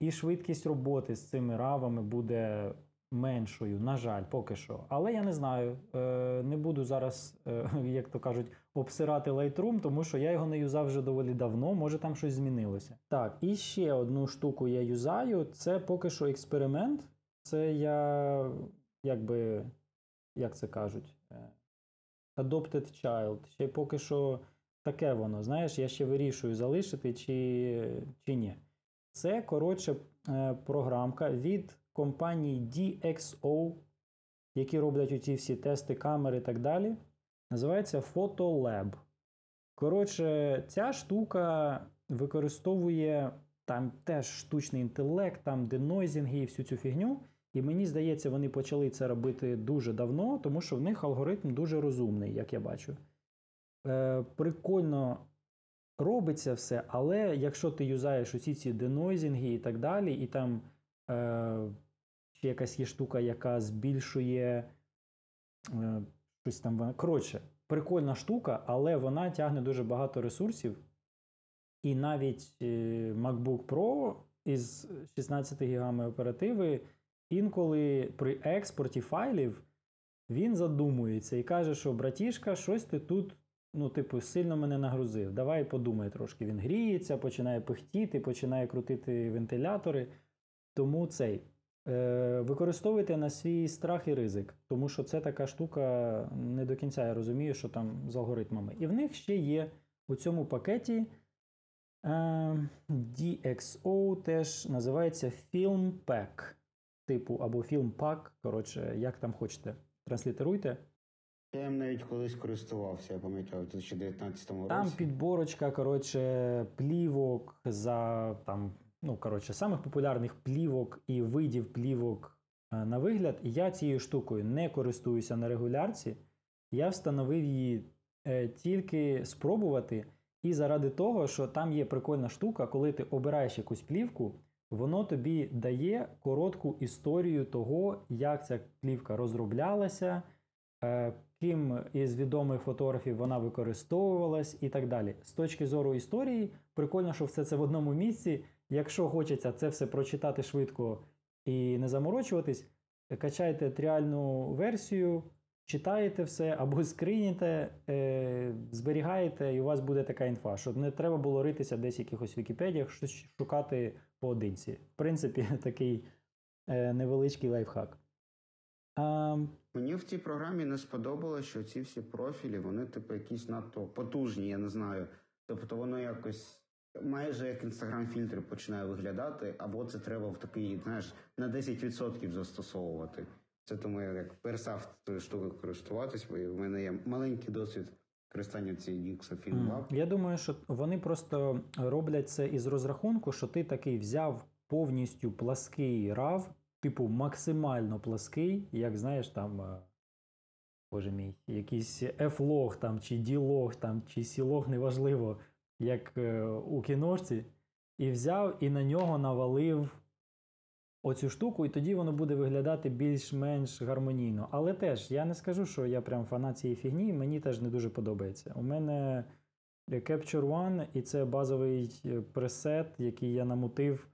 І швидкість роботи з цими равами буде меншою, на жаль, поки що. Але я не знаю, не буду зараз, як то кажуть, обсирати Lightroom, тому що я його не юзав вже доволі давно, може там щось змінилося. Так, і ще одну штуку я юзаю, це поки що експеримент. Це я, як би, як це кажуть, adopted child. Ще поки що таке воно, знаєш, я ще вирішую залишити чи, чи ні. Це, коротше, програмка від компанії ді екс о, які роблять оці всі тести камери і так далі. Називається PhotoLab. Коротше, ця штука використовує там теж штучний інтелект, там денойзінги і всю цю фігню. І мені здається, вони почали це робити дуже давно, тому що в них алгоритм дуже розумний, як я бачу. Е, прикольно робиться все, але якщо ти юзаєш усі ці денойзінги і так далі, і там е, ще якась є штука, яка збільшує е, щось там, коротше, прикольна штука, але вона тягне дуже багато ресурсів, і навіть е, MacBook Pro із шістнадцяти гігабайтами оперативи інколи при експорті файлів він задумується і каже, що братішка, щось ти тут ну, типу, сильно мене нагрузив. Давай подумай трошки. Він гріється, починає пихтіти, починає крутити вентилятори. Тому цей. Е, використовуйте на свій страх і ризик. Тому що це така штука, не до кінця я розумію, що там з алгоритмами. І в них ще є у цьому пакеті е, ді екс о, теж називається Film Pack. Типу, або Film Pack, коротше, як там хочете. Транслітеруйте. Я їм навіть колись користувався, я пам'ятаю, в дві тисячі дев'ятнадцятому році. Там підборочка, коротше, плівок за, там, ну, коротше, самих популярних плівок і видів плівок на вигляд. Я цією штукою не користуюся на регулярці. Я встановив її е, тільки спробувати. І заради того, що там є прикольна штука, коли ти обираєш якусь плівку, воно тобі дає коротку історію того, як ця плівка розроблялася, е, ким із відомих фотографів вона використовувалась і так далі. З точки зору історії, прикольно, що все це в одному місці. Якщо хочеться це все прочитати швидко і не заморочуватись, качайте тріальну версію читаєте все або скриніте, е, зберігаєте, і у вас буде така інфа, що не треба було ритися десь в якихось Вікіпедіях, щось шукати поодинці. В принципі, такий е, невеличкий лайфхак. А... Мені в цій програмі не сподобалося, що ці всі профілі, вони типу якісь надто потужні, я не знаю. Тобто воно якось майже як Інстаграм-фільтри починає виглядати, або це треба в такий, знаєш, на десять відсотків застосовувати. Це тому я як перестав тою штукою користуватись, бо в мене є маленький досвід користання цієї DxO Film Pack. Я думаю, що вони просто роблять це із розрахунку, що ти такий взяв повністю плаский рав, типу максимально плаский, як, знаєш, там, боже мій, якийсь F-лог там, чи D-лог там, чи C-лог, неважливо, як у кіношці, і взяв і на нього навалив оцю штуку, і тоді воно буде виглядати більш-менш гармонійно. Але теж, я не скажу, що я прям фанат цієї фігні, мені теж не дуже подобається. У мене Capture One, і це базовий пресет, який я намутив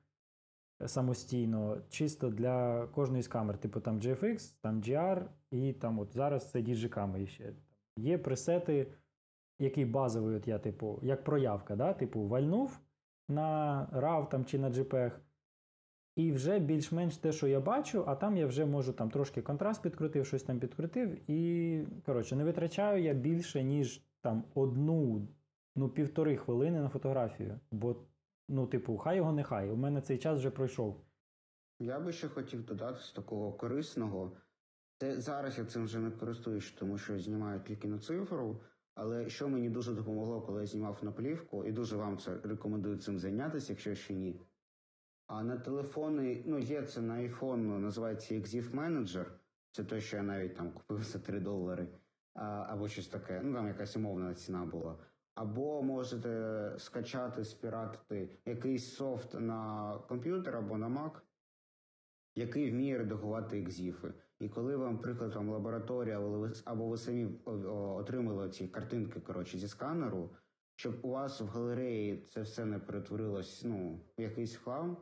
самостійно, чисто для кожної з камер. Типу там джі еф ікс, там джі ар, і там от зараз це діджиками ще. Є пресети, який базовий, от я, типу, як проявка, да? Типу вальнув на рав там, чи на JPEG, і вже більш-менш те, що я бачу, а там я вже можу там трошки контраст підкрутив, щось там підкрутив, і, коротше, не витрачаю я більше, ніж там одну, ну, півтори хвилини на фотографію, бо, ну, типу, хай його не хай, у мене цей час вже пройшов. Я би ще хотів додати з такого корисного, це зараз я цим вже не користуюсь, тому що знімаю тільки на цифру, але що мені дуже допомогло, коли я знімав на плівку, і дуже вам це рекомендую цим зайнятися, якщо ще ні. А на телефони, ну, є це на iPhone, називається екзіф Manager, це те, що я навіть там купив за три долари, а, або щось таке, ну, там якась умовна ціна була. Або можете скачати, спіратити якийсь софт на комп'ютер або на Mac, який вміє редагувати екзіфи. І коли вам, приклад, вам лабораторія, або ви самі отримали ці картинки, коротше, зі сканеру, щоб у вас в галереї це все не перетворилось, ну, в якийсь хлам,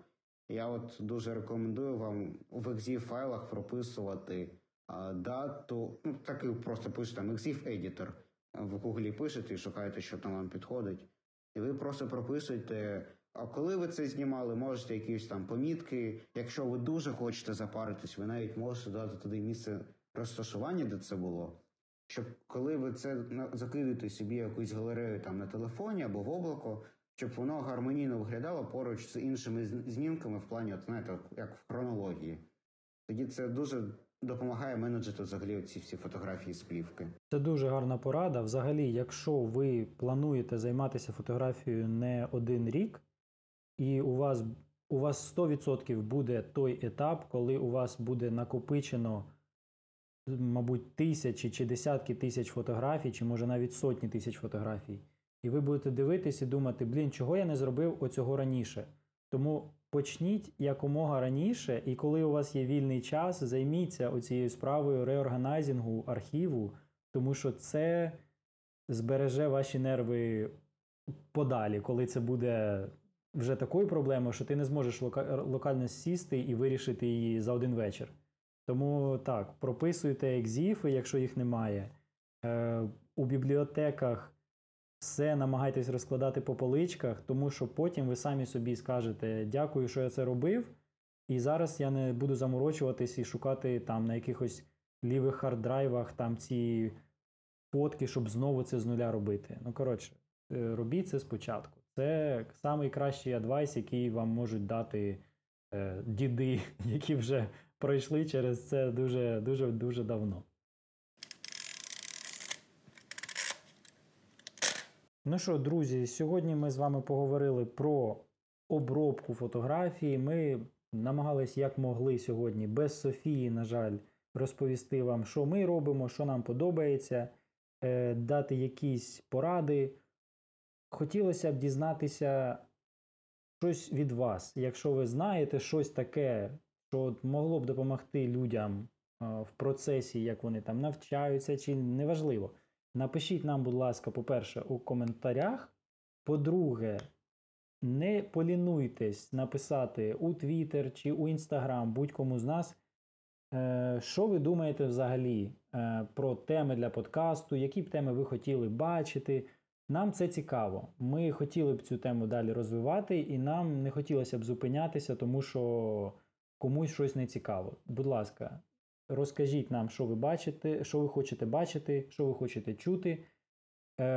я от дуже рекомендую вам в екзіф-файлах прописувати а, дату, ну, так і просто пишете там екзіф-едітор, в Гуглі пишете і шукаєте, що там вам підходить. І ви просто прописуєте, а коли ви це знімали, можете якісь там помітки, якщо ви дуже хочете запаритись, ви навіть можете дати туди місце розташування, де це було, щоб коли ви це закидуєте собі якусь галерею там на телефоні або в облако, щоб воно гармонійно виглядало поруч з іншими знімками в плані, от, знаєте, як в хронології. Тоді це дуже допомагає менеджити взагалі ці всі фотографії з плівки. Це дуже гарна порада. Взагалі, якщо ви плануєте займатися фотографією не один рік, і у вас, у вас сто відсотків буде той етап, коли у вас буде накопичено, мабуть, тисячі чи десятки тисяч фотографій, чи може навіть сотні тисяч фотографій. І ви будете дивитись і думати, блін, чого я не зробив оцього раніше. Тому почніть якомога раніше, і коли у вас є вільний час, займіться оцією справою реорганайзінгу архіву, тому що це збереже ваші нерви подалі, коли це буде вже такою проблемою, що ти не зможеш лока- локально сісти і вирішити її за один вечір. Тому так, прописуйте екзіфи, якщо їх немає. Е, у бібліотеках все намагайтесь розкладати по поличках, тому що потім ви самі собі скажете «Дякую, що я це робив, і зараз я не буду заморочуватись і шукати там на якихось лівих харддрайвах там ці фотки, щоб знову це з нуля робити». Ну, коротше, робіть це спочатку. Це найкращий адвайс, який вам можуть дати е, діди, які вже пройшли через це дуже-дуже-дуже давно. Ну що, друзі, сьогодні ми з вами поговорили про обробку фотографій. Ми намагались, як могли сьогодні, без Софії, на жаль, розповісти вам, що ми робимо, що нам подобається, е, дати якісь поради. Хотілося б дізнатися щось від вас. Якщо ви знаєте щось таке, що могло б допомогти людям в процесі, як вони там навчаються, чи неважливо. Напишіть нам, будь ласка, по-перше, у коментарях. По-друге, не полінуйтесь написати у Twitter чи у Instagram будь-кому з нас, Що ви думаєте взагалі про теми для подкасту, які б теми ви хотіли бачити? Нам це цікаво. Ми хотіли б цю тему далі розвивати, і нам не хотілося б зупинятися, тому що комусь щось не цікаво. Будь ласка, розкажіть нам, що ви бачите, що ви хочете бачити, що ви хочете чути.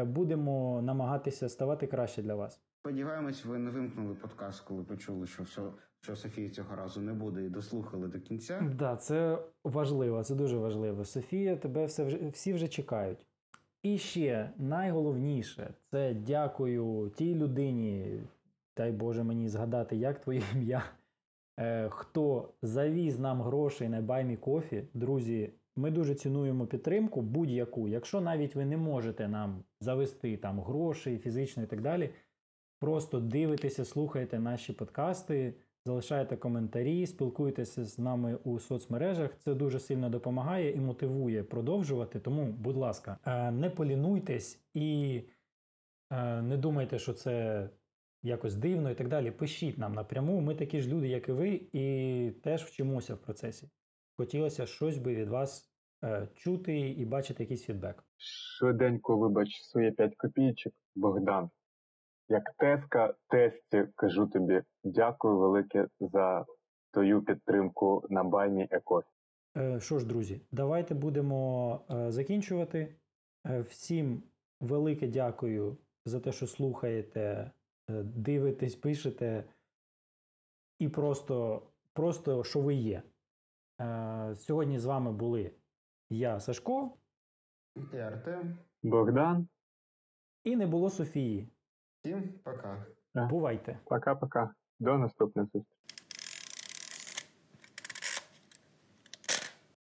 Будемо намагатися ставати краще для вас. Сподіваємось, ви не вимкнули подкаст, коли почули, що все, що Софії цього разу не буде, і дослухали до кінця. Так, да, це важливо, це дуже важливо. Софія, тебе все вже, всі вже чекають. І ще найголовніше, це дякую тій людині, дай Боже мені згадати, як твоє ім'я, е, хто завіз нам грошей на Buy Me a Coffee. Друзі, ми дуже цінуємо підтримку будь-яку. Якщо навіть ви не можете нам завести там гроші, фізично і так далі, просто дивитеся, слухайте наші подкасти, залишайте коментарі, спілкуйтеся з нами у соцмережах. Це дуже сильно допомагає і мотивує продовжувати. Тому, будь ласка, не полінуйтесь і не думайте, що це якось дивно і так далі. Пишіть нам напряму. Ми такі ж люди, як і ви, і теж вчимося в процесі. Хотілося щось би від вас чути і бачити якийсь фідбек. Швиденько вибач своє п'ять копійчик, Богдан. Як Теска, Тесті, кажу тобі, дякую велике за твою підтримку на Buy Me a Coffee. Що ж, друзі, давайте будемо закінчувати. Всім велике дякую за те, що слухаєте, дивитесь, пишете і просто, просто що ви є. Сьогодні з вами були я, Сашко, і Артем, Богдан, і не було Софії. Всім пока. Бувайте. Пока-пока. До наступного зустрічі.